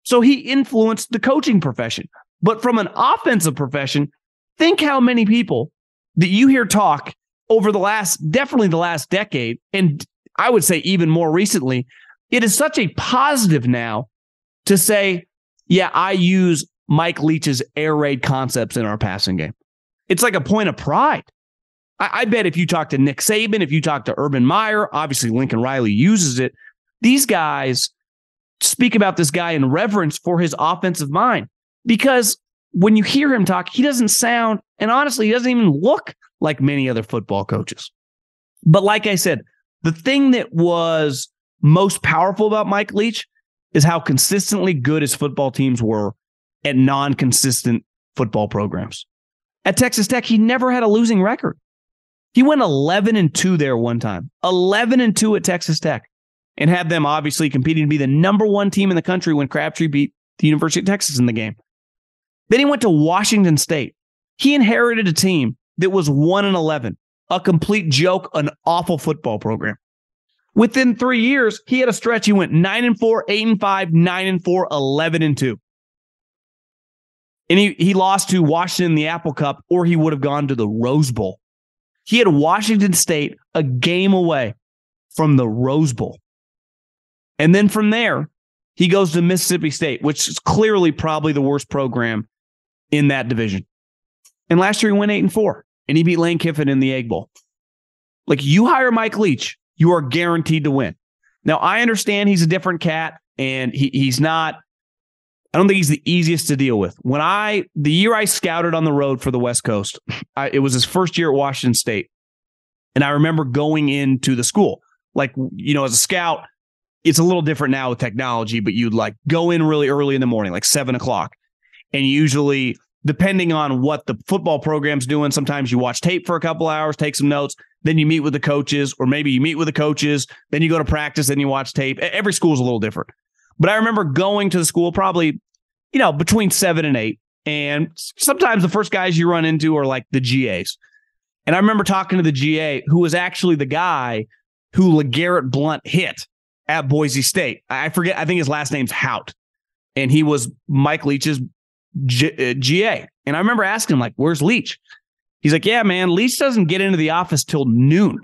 So he influenced the coaching profession. But from an offensive profession, think how many people that you hear talk over the last decade, and I would say even more recently. It is such a positive now to say, yeah, I use Mike Leach's air raid concepts in our passing game. It's like a point of pride. I bet if you talk to Nick Saban, if you talk to Urban Meyer, obviously Lincoln Riley uses it. These guys speak about this guy in reverence for his offensive mind, because when you hear him talk, he doesn't sound, and honestly, he doesn't even look like many other football coaches. But like I said, the thing that was most powerful about Mike Leach is how consistently good his football teams were at non-consistent football programs. At Texas Tech, he never had a losing record. He went 11-2 there one time, 11-2 at Texas Tech, and had them obviously competing to be the number one team in the country when Crabtree beat the University of Texas in the game. Then he went to Washington State. He inherited a team that was 1-11, a complete joke, an awful football program. Within 3 years, he had a stretch. He went 9-4, 8-5, 9-4, 11-2. And he lost to Washington in the Apple Cup, or he would have gone to the Rose Bowl. He had Washington State a game away from the Rose Bowl. And then from there, he goes to Mississippi State, which is clearly probably the worst program in that division. And last year, he went 8-4, and he beat Lane Kiffin in the Egg Bowl. Like, you hire Mike Leach, you are guaranteed to win. Now, I understand he's a different cat, and he's not, I don't think he's the easiest to deal with. When the year I scouted on the road for the West Coast, it was his first year at Washington State. And I remember going into the school, like, you know, as a scout, it's a little different now with technology, but you'd like go in really early in the morning, like 7 o'clock. And usually, depending on what the football program's doing, sometimes you watch tape for a couple hours, take some notes, then you meet with the coaches, or maybe you meet with the coaches, then you go to practice, then you watch tape. Every school's a little different. But I remember going to the school probably, you know, between 7 and 8. And sometimes the first guys you run into are like the GAs. And I remember talking to the GA, who was actually the guy who LeGarrette Blount hit at Boise State. I forget. I think his last name's Hout. And he was Mike Leach's GA. And I remember asking him, like, where's Leach? He's like, yeah, man, Leach doesn't get into the office till noon.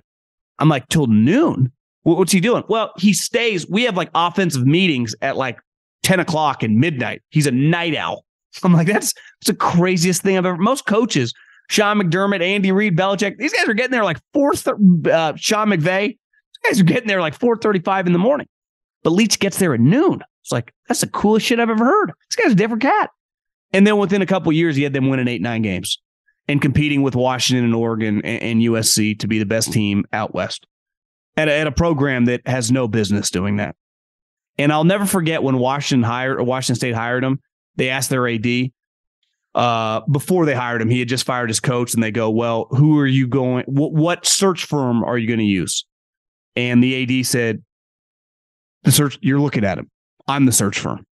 I'm like, till noon? What's he doing? Well, he stays. We have like offensive meetings at like 10 o'clock and midnight. He's a night owl. I'm like, that's the craziest thing I've ever. Most coaches, Sean McDermott, Andy Reid, Belichick, these guys are getting there like 4:30. Sean McVay, these guys are getting there like 4:35 in the morning. But Leach gets there at noon. It's like, that's the coolest shit I've ever heard. This guy's a different cat. And then within a couple of years, he had them winning 8-9 games and competing with Washington and Oregon and USC to be the best team out West at a program that has no business doing that. And I'll never forget when Washington State hired him. They asked their AD before they hired him. He had just fired his coach, and they go, well, who are you going? What search firm are you going to use? And the AD said, the search, you're looking at him. I'm the search firm.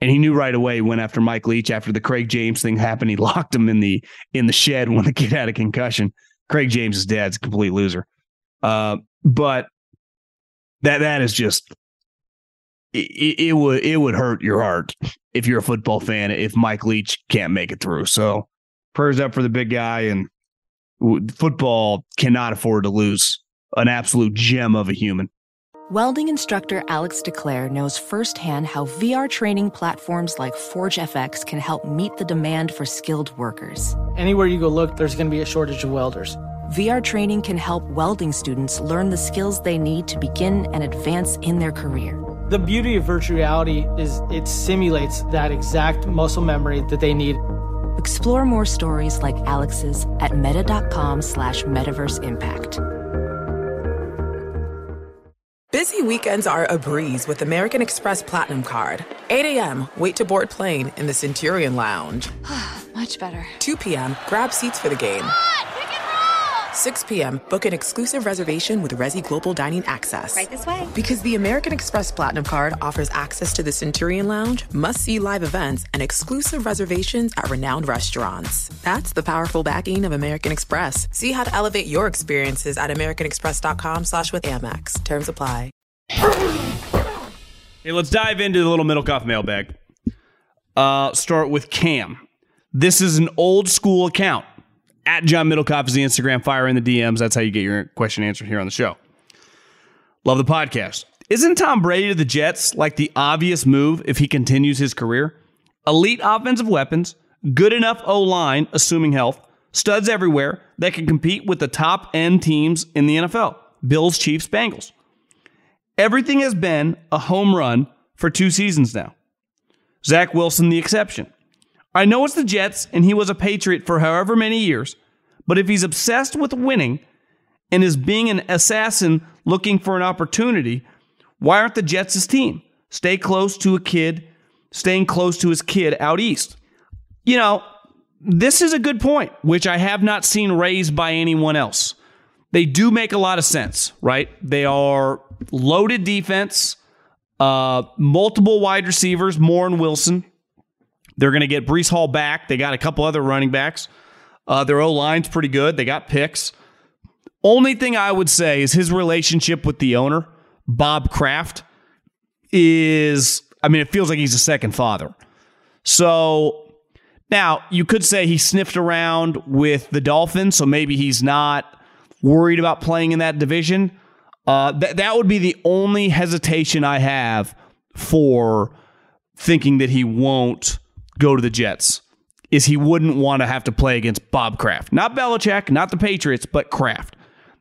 And he knew right away. He went after Mike Leach. After the Craig James thing happened, he locked him in the shed when the kid had a concussion. Craig James is dad's a complete loser. But that is just it would hurt your heart if you're a football fan if Mike Leach can't make it through. So prayers up for the big guy, and football cannot afford to lose an absolute gem of a human. Welding instructor Alex DeClaire knows firsthand how VR training platforms like ForgeFX can help meet the demand for skilled workers. Anywhere you go look, there's going to be a shortage of welders. VR training can help welding students learn the skills they need to begin and advance in their career. The beauty of virtual reality is it simulates that exact muscle memory that they need. Explore more stories like Alex's at meta.com/metaverseimpact. Busy weekends are a breeze with American Express Platinum Card. 8 a.m., wait to board plane in the Centurion Lounge. Much better. 2 p.m., grab seats for the game. Ah, pick and roll! 6 p.m., book an exclusive reservation with Resy Global Dining Access. Right this way. Because the American Express Platinum Card offers access to the Centurion Lounge, must-see live events, and exclusive reservations at renowned restaurants. That's the powerful backing of American Express. See how to elevate your experiences at americanexpress.com/withAmex. Terms apply. Hey, let's dive into the little Middlecoff mailbag. Start with Cam. This is an old school account. At John Middlecoff is the Instagram. Fire in the DMs. That's how you get your question answered here on the show. Love the podcast. Isn't Tom Brady to the Jets like the obvious move if he continues his career? Elite offensive weapons, good enough O-line, assuming health, studs everywhere that can compete with the top-end teams in the NFL. Bills, Chiefs, Bengals. Everything has been a home run for 2 seasons now. Zach Wilson, the exception. I know it's the Jets, and he was a Patriot for however many years, but if he's obsessed with winning and is being an assassin looking for an opportunity, why aren't the Jets his team? Staying close to his kid out east. You know, this is a good point, which I have not seen raised by anyone else. They do make a lot of sense, right? They are loaded defense, multiple wide receivers, Moore and Wilson. They're going to get Breece Hall back. They got a couple other running backs. Their O-line's pretty good. They got picks. Only thing I would say is his relationship with the owner, Bob Kraft, it feels like he's a second father. So now you could say he sniffed around with the Dolphins, so maybe he's not worried about playing in that division. That would be the only hesitation I have for thinking that he won't go to the Jets, is he wouldn't want to have to play against Bob Kraft. Not Belichick, not the Patriots, but Kraft.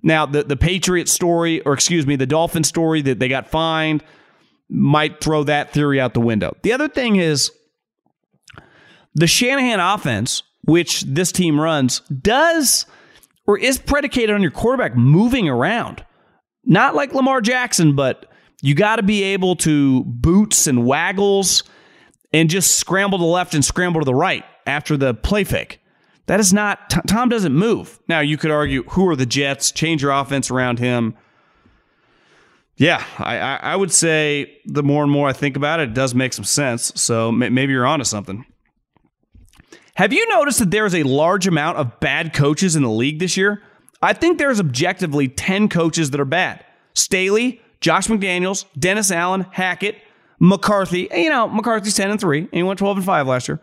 Now, the Patriots story, or excuse me, the Dolphins story that they got fined might throw that theory out the window. The other thing is the Shanahan offense, which this team runs, does or is predicated on your quarterback moving around. Not like Lamar Jackson, but you got to be able to boots and waggles and just scramble to the left and scramble to the right after the play fake. That is not, Tom doesn't move. Now, you could argue, who are the Jets? Change your offense around him. Yeah, I would say the more and more I think about it, it does make some sense. So maybe you're onto something. Have you noticed that there is a large amount of bad coaches in the league this year? I think there's objectively 10 coaches that are bad. Staley, Josh McDaniels, Dennis Allen, Hackett, McCarthy. You know, McCarthy's 10-3, and he went 12-5 last year.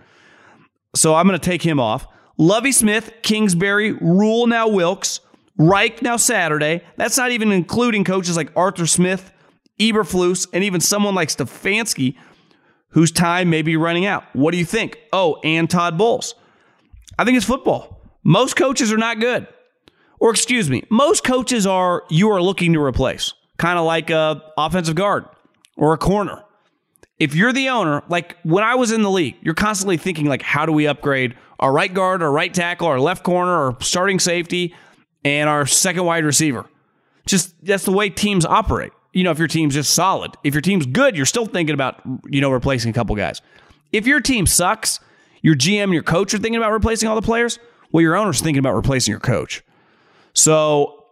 So I'm going to take him off. Lovie Smith, Kingsbury, Rule, now Wilkes, Reich, now Saturday. That's not even including coaches like Arthur Smith, Eberflus, and even someone like Stefanski, whose time may be running out. What do you think? Oh, and Todd Bowles. I think it's football. Most coaches are not good. Or excuse me, most coaches are you are looking to replace. Kind of like an offensive guard or a corner. If you're the owner, like when I was in the league, you're constantly thinking like, how do we upgrade our right guard, our right tackle, our left corner, our starting safety, and our second wide receiver? Just that's the way teams operate. You know, if your team's just solid. If your team's good, you're still thinking about, you know, replacing a couple guys. If your team sucks, your GM and your coach are thinking about replacing all the players. Well, your owner's thinking about replacing your coach. So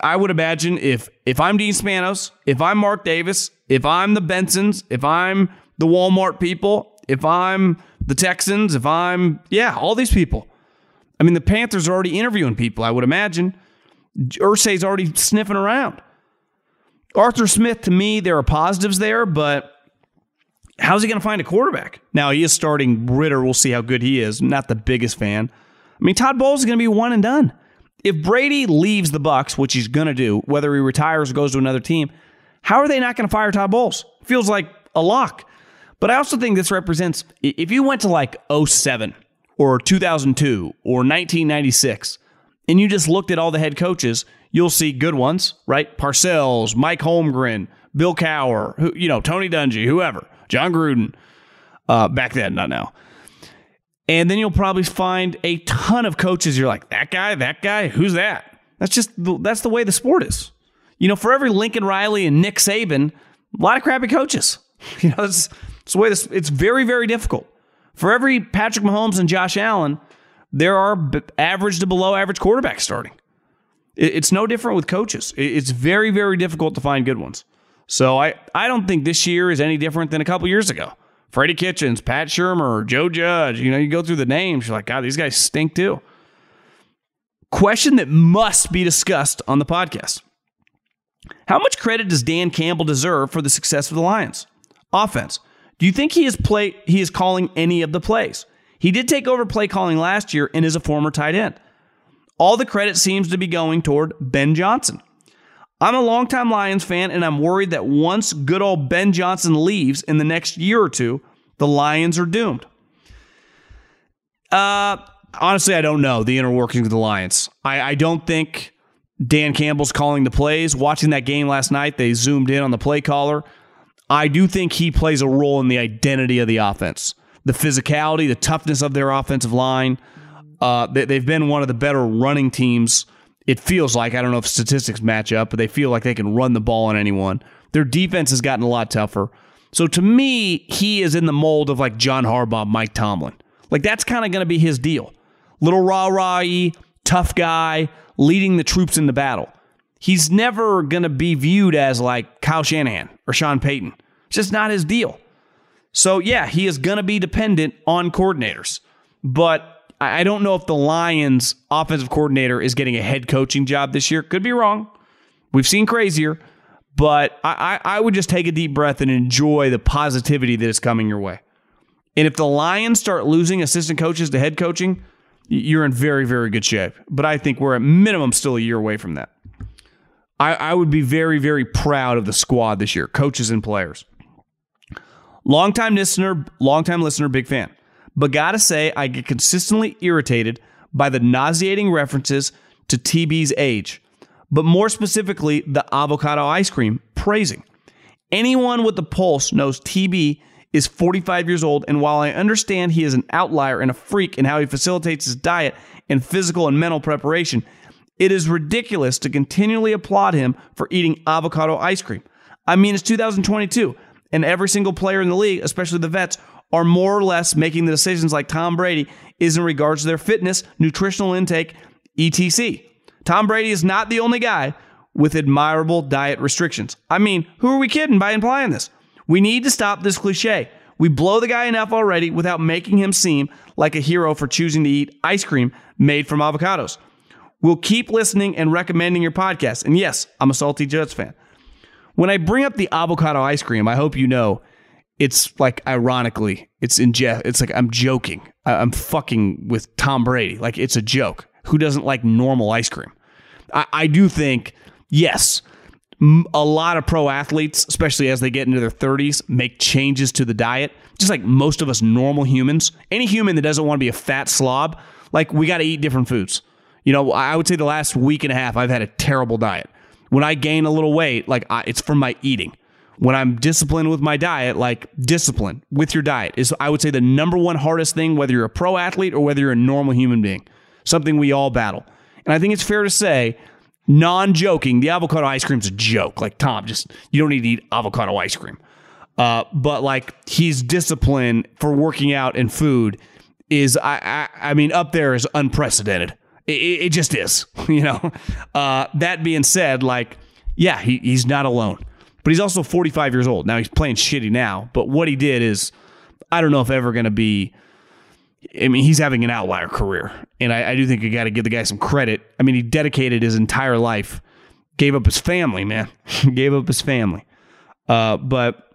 I would imagine if I'm Dean Spanos, if I'm Mark Davis, if I'm the Bensons, if I'm the Walmart people, if I'm the Texans, if I'm, yeah, all these people. I mean, the Panthers are already interviewing people, I would imagine. Irsay's already sniffing around. Arthur Smith, to me, there are positives there, but how's he going to find a quarterback? Now, he is starting Ritter. We'll see how good he is. Not the biggest fan. I mean, Todd Bowles is going to be one and done. If Brady leaves the Bucs, which he's going to do, whether he retires or goes to another team, how are they not going to fire Todd Bowles? Feels like a lock. But I also think this represents, if you went to like 07 or 2002 or 1996, and you just looked at all the head coaches, you'll see good ones, right? Parcells, Mike Holmgren, Bill Cowher, who, you know, Tony Dungy, whoever, John Gruden, back then, not now. And then you'll probably find a ton of coaches. You're like, that guy, who's that? That's the way the sport is. You know, for every Lincoln Riley and Nick Saban, a lot of crappy coaches. You know, it's the way this. It's very, very difficult. For every Patrick Mahomes and Josh Allen, there are average to below average quarterbacks starting. It's no different with coaches. It's very, very difficult to find good ones. So I don't think this year is any different than a couple years ago. Freddie Kitchens, Pat Shurmur, Joe Judge. You know, you go through the names, you're like, God, these guys stink too. Question that must be discussed on the podcast. How much credit does Dan Campbell deserve for the success of the Lions offense? Do you think he is calling any of the plays? He did take over play calling last year and is a former tight end. All the credit seems to be going toward Ben Johnson. I'm a longtime Lions fan, and I'm worried that once good old Ben Johnson leaves in the next year or two, the Lions are doomed. Honestly, I don't know the inner workings of the Lions. I don't think Dan Campbell's calling the plays. Watching that game last night, they zoomed in on the play caller. I do think he plays a role in the identity of the offense, the physicality, the toughness of their offensive line. They've been one of the better running teams. It feels like, I don't know if statistics match up, but they feel like they can run the ball on anyone. Their defense has gotten a lot tougher. So to me, he is in the mold of like John Harbaugh, Mike Tomlin. Like that's kind of going to be his deal. Little rah-rah-y, tough guy, leading the troops in the battle. He's never going to be viewed as like Kyle Shanahan or Sean Payton. It's just not his deal. So yeah, he is going to be dependent on coordinators. But I don't know if the Lions offensive coordinator is getting a head coaching job this year. Could be wrong. We've seen crazier. But I would just take a deep breath and enjoy the positivity that is coming your way. And if the Lions start losing assistant coaches to head coaching, you're in very, very good shape. But I think we're at minimum still a year away from that. I would be very, very proud of the squad this year, coaches and players. Longtime listener, big fan. But gotta say, I get consistently irritated by the nauseating references to TB's age. but more specifically, the avocado ice cream, praising. Anyone with the pulse knows TB is 45 years old, and while I understand he is an outlier and a freak in how he facilitates his diet and physical and mental preparation, it is ridiculous to continually applaud him for eating avocado ice cream. I mean, it's 2022, and every single player in the league, especially the vets, are more or less making the decisions like Tom Brady is in regards to their fitness, nutritional intake, etc. Tom Brady is not the only guy with admirable diet restrictions. I mean, who are we kidding by implying this? We need to stop this cliche. We blow the guy enough already without making him seem like a hero for choosing to eat ice cream made from avocados. We'll keep listening and recommending your podcast. And yes, I'm a salty Jets fan. When I bring up the avocado ice cream, I hope you know it's like ironically, it's like I'm joking. I'm fucking with Tom Brady. Like it's a joke. Who doesn't like normal ice cream? I do think, yes, a lot of pro athletes, especially as they get into their 30s, make changes to the diet. Just like most of us normal humans. Any human that doesn't want to be a fat slob, like we got to eat different foods. You know, I would say the last week and a half, I've had a terrible diet. When I gain a little weight, like it's from my eating. When I'm disciplined with my diet, like discipline with your diet is, I would say, the number one hardest thing, whether you're a pro athlete or whether you're a normal human being. Something we all battle. And I think it's fair to say, non-joking, the avocado ice cream's a joke. Like, Tom, just, you don't need to eat avocado ice cream. But, like, his discipline for working out and food is, I mean, up there is unprecedented. It just is, you know. That being said, like, yeah, he's not alone. But he's also 45 years old. Now, he's playing shitty now. But what he did is, I don't know if ever going to be... I mean, he's having an outlier career, and I do think you got to give the guy some credit. I mean, he dedicated his entire life, gave up his family, man, gave up his family. But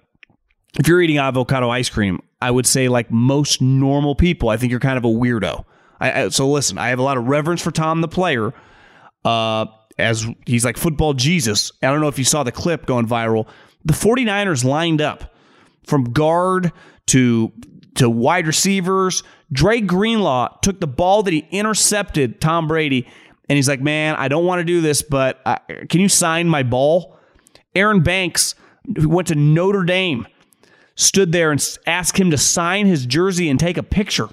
if you're eating avocado ice cream, I would say like most normal people, I think you're kind of a weirdo. So listen, I have a lot of reverence for Tom, the player, as he's like football Jesus. I don't know if you saw the clip going viral. The 49ers lined up from guard to wide receivers. Dre Greenlaw took the ball that he intercepted Tom Brady, and he's like, man, I don't want to do this, but can you sign my ball? Aaron Banks, who went to Notre Dame, stood there and asked him to sign his jersey and take a picture.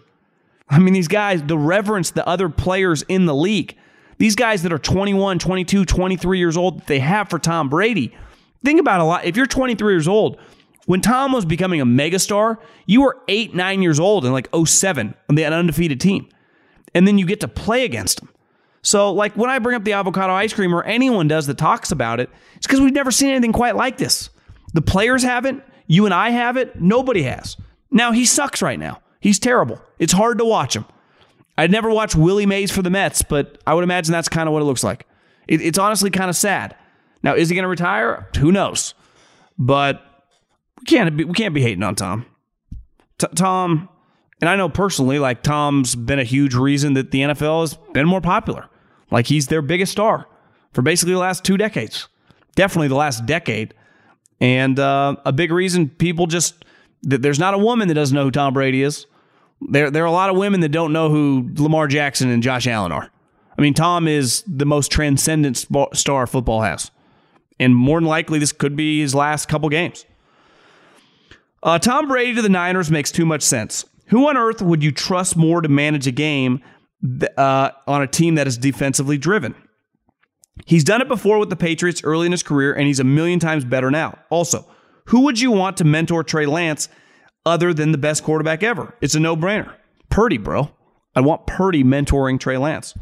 I mean, these guys, the reverence the other players in the league, these guys that are 21, 22, 23 years old that they have for Tom Brady, think about a lot. If you're 23 years old, when Tom was becoming a megastar, you were 8, 9 years old in like 07 on the undefeated team. And then you get to play against him. So like when I bring up the avocado ice cream or anyone does that talks about it, it's because we've never seen anything quite like this. The players haven't. You and I have it. Nobody has. Now he sucks right now. He's terrible. It's hard to watch him. I'd never watched Willie Mays for the Mets, but I would imagine that's kind of what it looks like. It's honestly kind of sad. Now, is he going to retire? Who knows? But... We can't be hating on Tom. Tom, and I know personally, like Tom's been a huge reason that the NFL has been more popular. Like he's their biggest star for basically the last 2 decades. Definitely the last decade. And a big reason people just, there's not a woman that doesn't know who Tom Brady is. There are a lot of women that don't know who Lamar Jackson and Josh Allen are. I mean, Tom is the most transcendent star football has. And more than likely, this could be his last couple games. Tom Brady to the Niners makes too much sense. Who on earth would you trust more to manage a game on a team that is defensively driven? He's done it before with the Patriots early in his career, and he's a million times better now. Also, who would you want to mentor Trey Lance other than the best quarterback ever? It's a no-brainer. Purdy, bro. I want Purdy mentoring Trey Lance.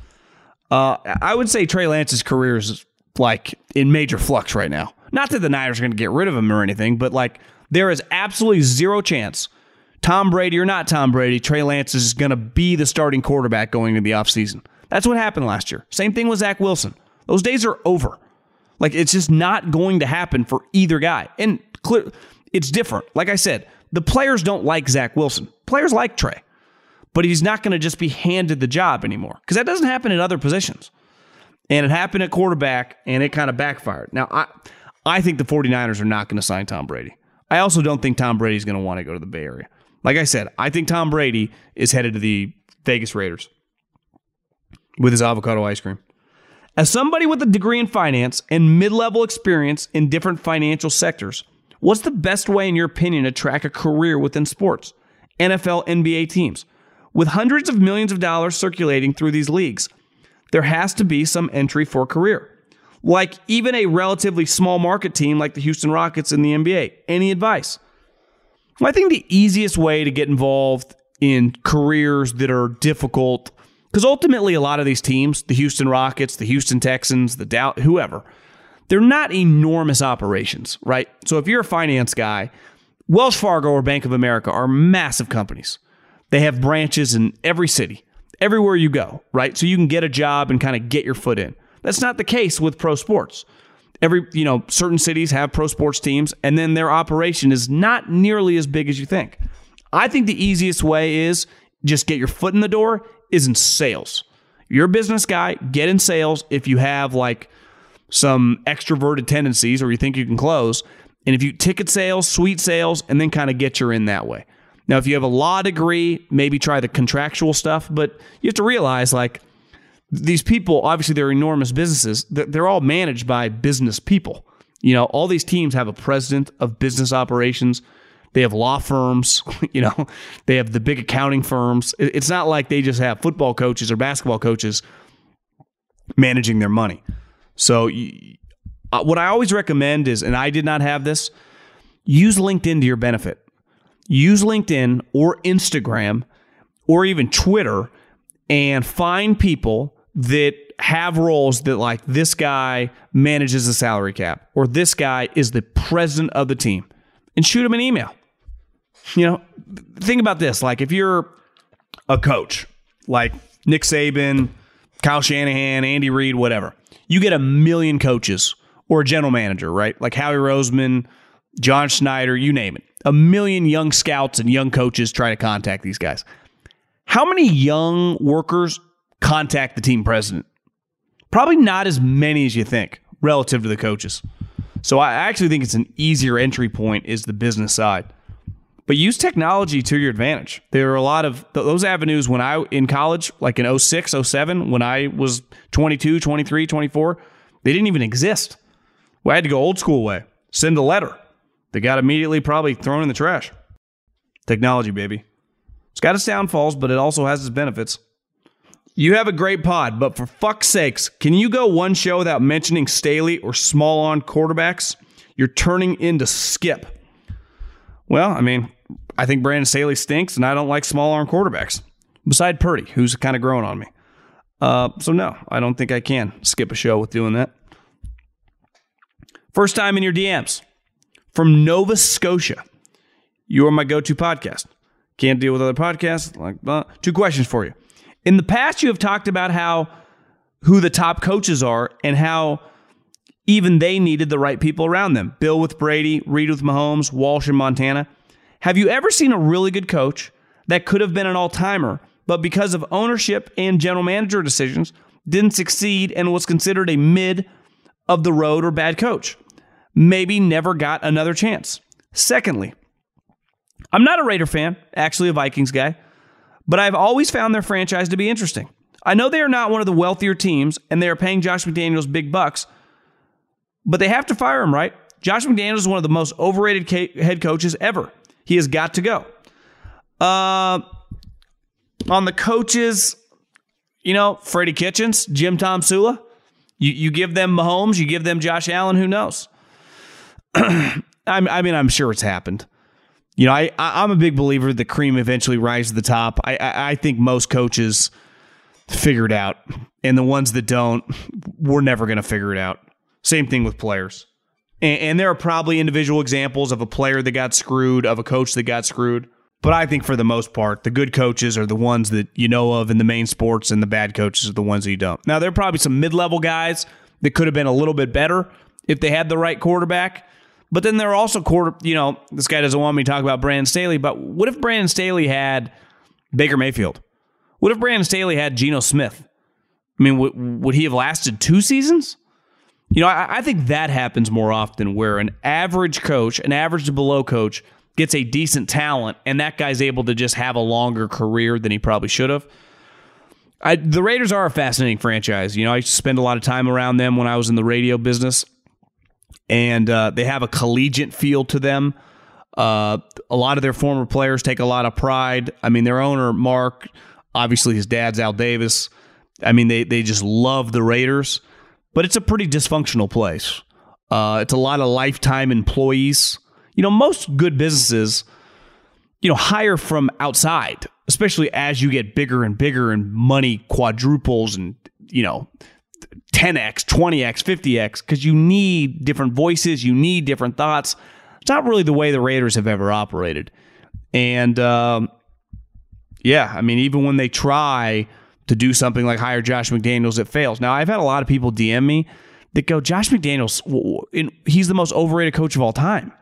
I would say Trey Lance's career is like in major flux right now. Not that the Niners are going to get rid of him or anything, but like... there is absolutely zero chance, Tom Brady or not Tom Brady, Trey Lance is going to be the starting quarterback going into the offseason. That's what happened last year. Same thing with Zach Wilson. Those days are over. Like, it's just not going to happen for either guy. And it's different. Like I said, the players don't like Zach Wilson. Players like Trey. But he's not going to just be handed the job anymore. Because that doesn't happen in other positions. And it happened at quarterback, and it kind of backfired. Now, I think the 49ers are not going to sign Tom Brady. I also don't think Tom Brady's going to want to go to the Bay Area. Like I said, I think Tom Brady is headed to the Vegas Raiders with his avocado ice cream. As somebody with a degree in finance and mid-level experience in different financial sectors, what's the best way, in your opinion, to track a career within sports, NFL, NBA teams? With hundreds of millions of dollars circulating through these leagues, there has to be some entry for career. Like even a relatively small market team like the Houston Rockets in the NBA. Any advice? Well, I think the easiest way to get involved in careers that are difficult, because ultimately a lot of these teams, the Houston Rockets, the Houston Texans, the Dallas, whoever, they're not enormous operations, right? So if you're a finance guy, Wells Fargo or Bank of America are massive companies. They have branches in every city, everywhere you go, right? So you can get a job and kind of get your foot in. That's not the case with pro sports. Certain cities have pro sports teams, and then their operation is not nearly as big as you think. I think the easiest way is just get your foot in the door is in sales. You're a business guy, get in sales if you have like some extroverted tendencies or you think you can close. And if you ticket sales, suite sales, and then kind of get your in that way. Now, if you have a law degree, maybe try the contractual stuff, but you have to realize like, these people, obviously, they're enormous businesses. They're all managed by business people. You know, all these teams have a president of business operations. They have law firms. You know, they have the big accounting firms. It's not like they just have football coaches or basketball coaches managing their money. So what I always recommend is, and I did not have this, use LinkedIn to your benefit. Use LinkedIn or Instagram or even Twitter and find people that have roles that like this guy manages the salary cap or this guy is the president of the team and shoot him an email. You know, think about this. Like if you're a coach like Nick Saban, Kyle Shanahan, Andy Reid, whatever, you get a million coaches or a general manager, right? Like Howie Roseman, John Schneider, you name it. A million young scouts and young coaches try to contact these guys. How many young workers contact the team president? Probably not as many as you think relative to the coaches. So I actually think it's an easier entry point is the business side. But use technology to your advantage. There are a lot of those avenues when I in college, like in 06, 07, when I was 22, 23, 24, they didn't even exist. Well, I had to go old school way, send a letter. They got immediately probably thrown in the trash. Technology, baby. It's got its downfalls, but it also has its benefits. You have a great pod, but for fuck's sakes, can you go one show without mentioning Staley or small on quarterbacks? You're turning into Skip. Well, I mean, I think Brandon Staley stinks, and I don't like small arm quarterbacks. Beside Purdy, who's kind of growing on me. So no, I don't think I can skip a show with doing that. First time in your DMs. From Nova Scotia, you are my go-to podcast. Can't deal with other podcasts like that. 2 questions for you. In the past, you have talked about who the top coaches are and how even they needed the right people around them. Bill with Brady, Reed with Mahomes, Walsh in Montana. Have you ever seen a really good coach that could have been an all-timer, but because of ownership and general manager decisions, didn't succeed and was considered a mid-of-the-road or bad coach? Maybe never got another chance. Secondly, I'm not a Raider fan, actually a Vikings guy, but I've always found their franchise to be interesting. I know they are not one of the wealthier teams, and they are paying Josh McDaniels big bucks, but they have to fire him, right? Josh McDaniels is one of the most overrated head coaches ever. He has got to go. On the coaches, you know, Freddie Kitchens, Jim Tom Sula, you give them Mahomes, you give them Josh Allen, who knows? I mean, I'm sure it's happened. You know, I'm a big believer the cream eventually rises to the top. I think most coaches figure it out, and the ones that don't, we're never going to figure it out. Same thing with players. And there are probably individual examples of a player that got screwed, of a coach that got screwed. But I think for the most part, the good coaches are the ones that you know of in the main sports, and the bad coaches are the ones that you don't. Now, there are probably some mid-level guys that could have been a little bit better if they had the right quarterback. But then there are also this guy doesn't want me to talk about Brandon Staley, but what if Brandon Staley had Baker Mayfield? What if Brandon Staley had Geno Smith? I mean, would he have lasted 2 seasons? You know, I think that happens more often where an average coach, an average to below coach, gets a decent talent, and that guy's able to just have a longer career than he probably should have. The Raiders are a fascinating franchise. You know, I used to spend a lot of time around them when I was in the radio business, and they have a collegiate feel to them. A lot of their former players take a lot of pride. I mean, their owner, Mark, obviously his dad's Al Davis. I mean, they just love the Raiders, but it's a pretty dysfunctional place. It's a lot of lifetime employees. You know, most good businesses, you know, hire from outside, especially as you get bigger and bigger and money quadruples and, you know, 10x, 20x, 50x, because you need different voices, you need different thoughts. It's not really the way the Raiders have ever operated. And, yeah, I mean, even when they try to do something like hire Josh McDaniels, it fails. Now, I've had a lot of people DM me that go, Josh McDaniels, he's the most overrated coach of all time.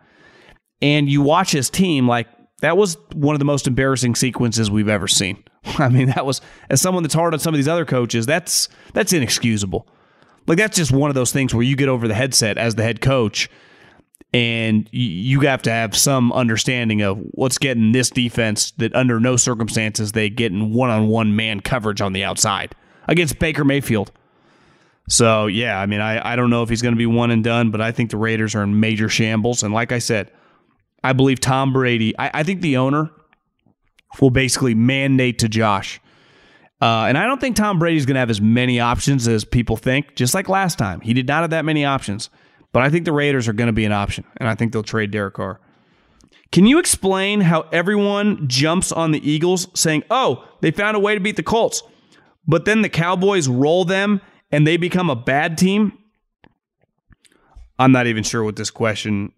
And you watch his team, like, that was one of the most embarrassing sequences we've ever seen. I mean, that was, as someone that's hard on some of these other coaches, that's inexcusable. Like, that's just one of those things where you get over the headset as the head coach, and you have to have some understanding of what's getting this defense that under no circumstances they get in one-on-one man coverage on the outside against Baker Mayfield. So, yeah, I mean, I don't know if he's going to be one and done, but I think the Raiders are in major shambles. And like I said, I believe Tom Brady, I think the owner will basically mandate to Josh. And I don't think Tom Brady's going to have as many options as people think, just like last time. He did not have that many options. But I think the Raiders are going to be an option, and I think they'll trade Derek Carr. Can you explain how everyone jumps on the Eagles saying, oh, they found a way to beat the Colts, but then the Cowboys roll them and they become a bad team? I'm not even sure what this question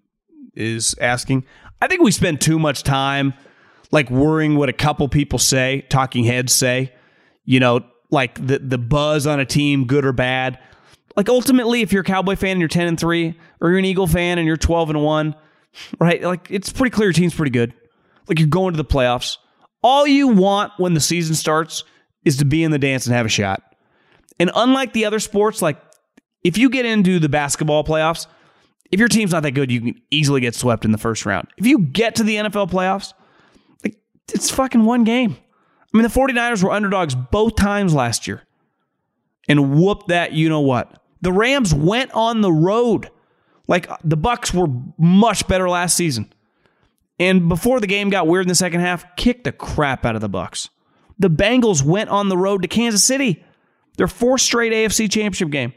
is asking. I think we spend too much time like worrying what a couple people say, talking heads say, you know, like the buzz on a team, good or bad. Like ultimately, if you're a Cowboy fan and you're 10-3, or you're an Eagle fan and you're 12-1, right? Like it's pretty clear your team's pretty good. Like you're going to the playoffs. All you want when the season starts is to be in the dance and have a shot. And unlike the other sports, like if you get into the basketball playoffs, if your team's not that good, you can easily get swept in the first round. If you get to the NFL playoffs, like it's fucking one game. I mean, the 49ers were underdogs both times last year and whooped that you-know-what. The Rams went on the road. Like, the Bucks were much better last season. And before the game got weird in the second half, kicked the crap out of the Bucks. The Bengals went on the road to Kansas City. Their fourth straight AFC Championship game.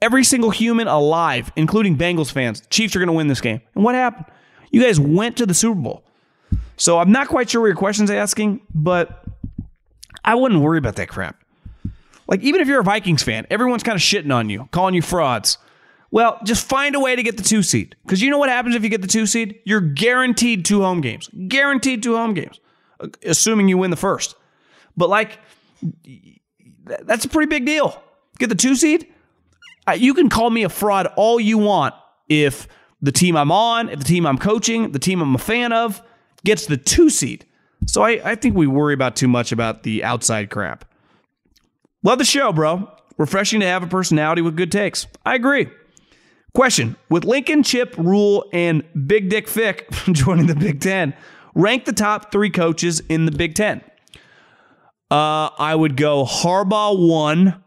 Every single human alive, including Bengals fans, Chiefs are going to win this game. And what happened? You guys went to the Super Bowl. So I'm not quite sure what your question's asking, but I wouldn't worry about that crap. Like, even if you're a Vikings fan, everyone's kind of shitting on you, calling you frauds. Well, just find a way to get the 2 seed. Because you know what happens if you get the 2 seed? You're guaranteed 2 home games. Guaranteed 2 home games. Assuming you win the first. But, like, that's a pretty big deal. Get the 2 seed? You can call me a fraud all you want if the team I'm on, if the team I'm coaching, the team I'm a fan of gets the 2 seed. So I think we worry about too much about the outside crap. Love the show, bro. Refreshing to have a personality with good takes. I agree. Question. With Lincoln, Chip, Rule, and Big Dick Fick joining the Big Ten, rank the top 3 coaches in the Big Ten. I would go Harbaugh 1.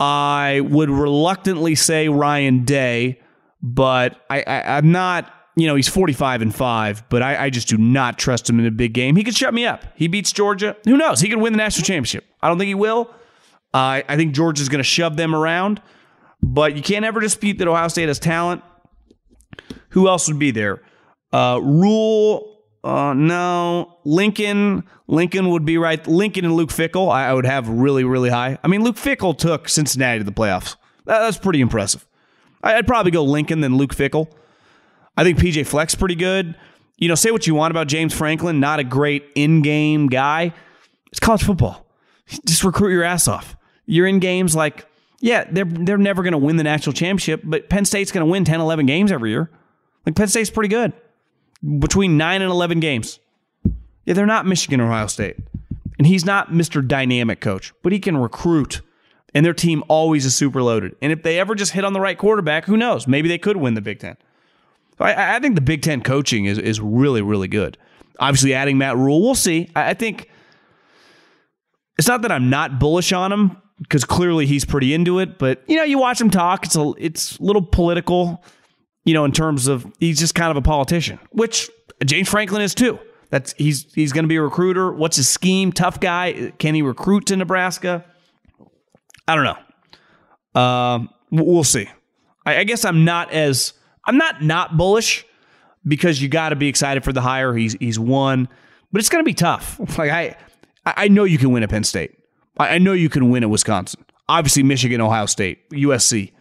I would reluctantly say Ryan Day, but I'm not, you know, he's 45-5, but I just do not trust him in a big game. He could shut me up. He beats Georgia. Who knows? He could win the national championship. I don't think he will. I think Georgia's going to shove them around, but you can't ever dispute that Ohio State has talent. Who else would be there? Rule, no. Lincoln would be right. Lincoln and Luke Fickell, I would have really, really high. I mean, Luke Fickell took Cincinnati to the playoffs. That's pretty impressive. I'd probably go Lincoln then Luke Fickell. I think PJ Fleck's pretty good. You know, say what you want about James Franklin, not a great in-game guy. It's college football. Just recruit your ass off. You're in games like, yeah, they're never going to win the national championship, but Penn State's going to win 10, 11 games every year. Like, Penn State's pretty good. Between 9 and 11 games. Yeah, they're not Michigan or Ohio State. And he's not Mr. Dynamic Coach, but he can recruit. And their team always is super loaded. And if they ever just hit on the right quarterback, who knows? Maybe they could win the Big Ten. So I think the Big Ten coaching is really, really good. Obviously, adding Matt Rule, we'll see. I think... It's not that I'm not bullish on him, because clearly he's pretty into it, but you know, you watch him talk, it's a little political, you know, in terms of he's just kind of a politician, which James Franklin is too. That's he's going to be a recruiter. What's his scheme? Tough guy. Can he recruit to Nebraska? I don't know. We'll see. I guess I'm not bullish, because you got to be excited for the hire. He's won, but it's going to be tough. Like I know you can win at Penn State. I know you can win at Wisconsin. Obviously, Michigan, Ohio State, USC.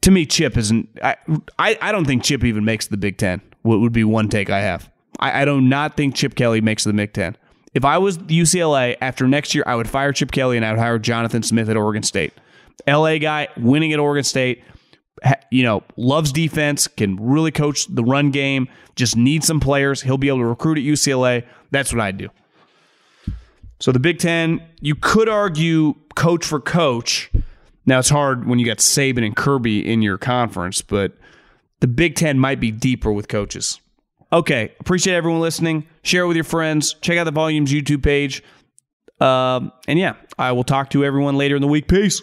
To me, Chip isn't. I don't think Chip even makes the Big Ten. Would be one take I have. I do not think Chip Kelly makes the Big Ten. If I was UCLA after next year, I would fire Chip Kelly and I would hire Jonathan Smith at Oregon State. LA guy, winning at Oregon State, you know, loves defense, can really coach the run game, just needs some players. He'll be able to recruit at UCLA. That's what I'd do. So the Big Ten, you could argue coach for coach. Now, it's hard when you got Saban and Kirby in your conference, but the Big Ten might be deeper with coaches. Okay, appreciate everyone listening. Share it with your friends. Check out the Volumes YouTube page. And yeah, I will talk to everyone later in the week. Peace.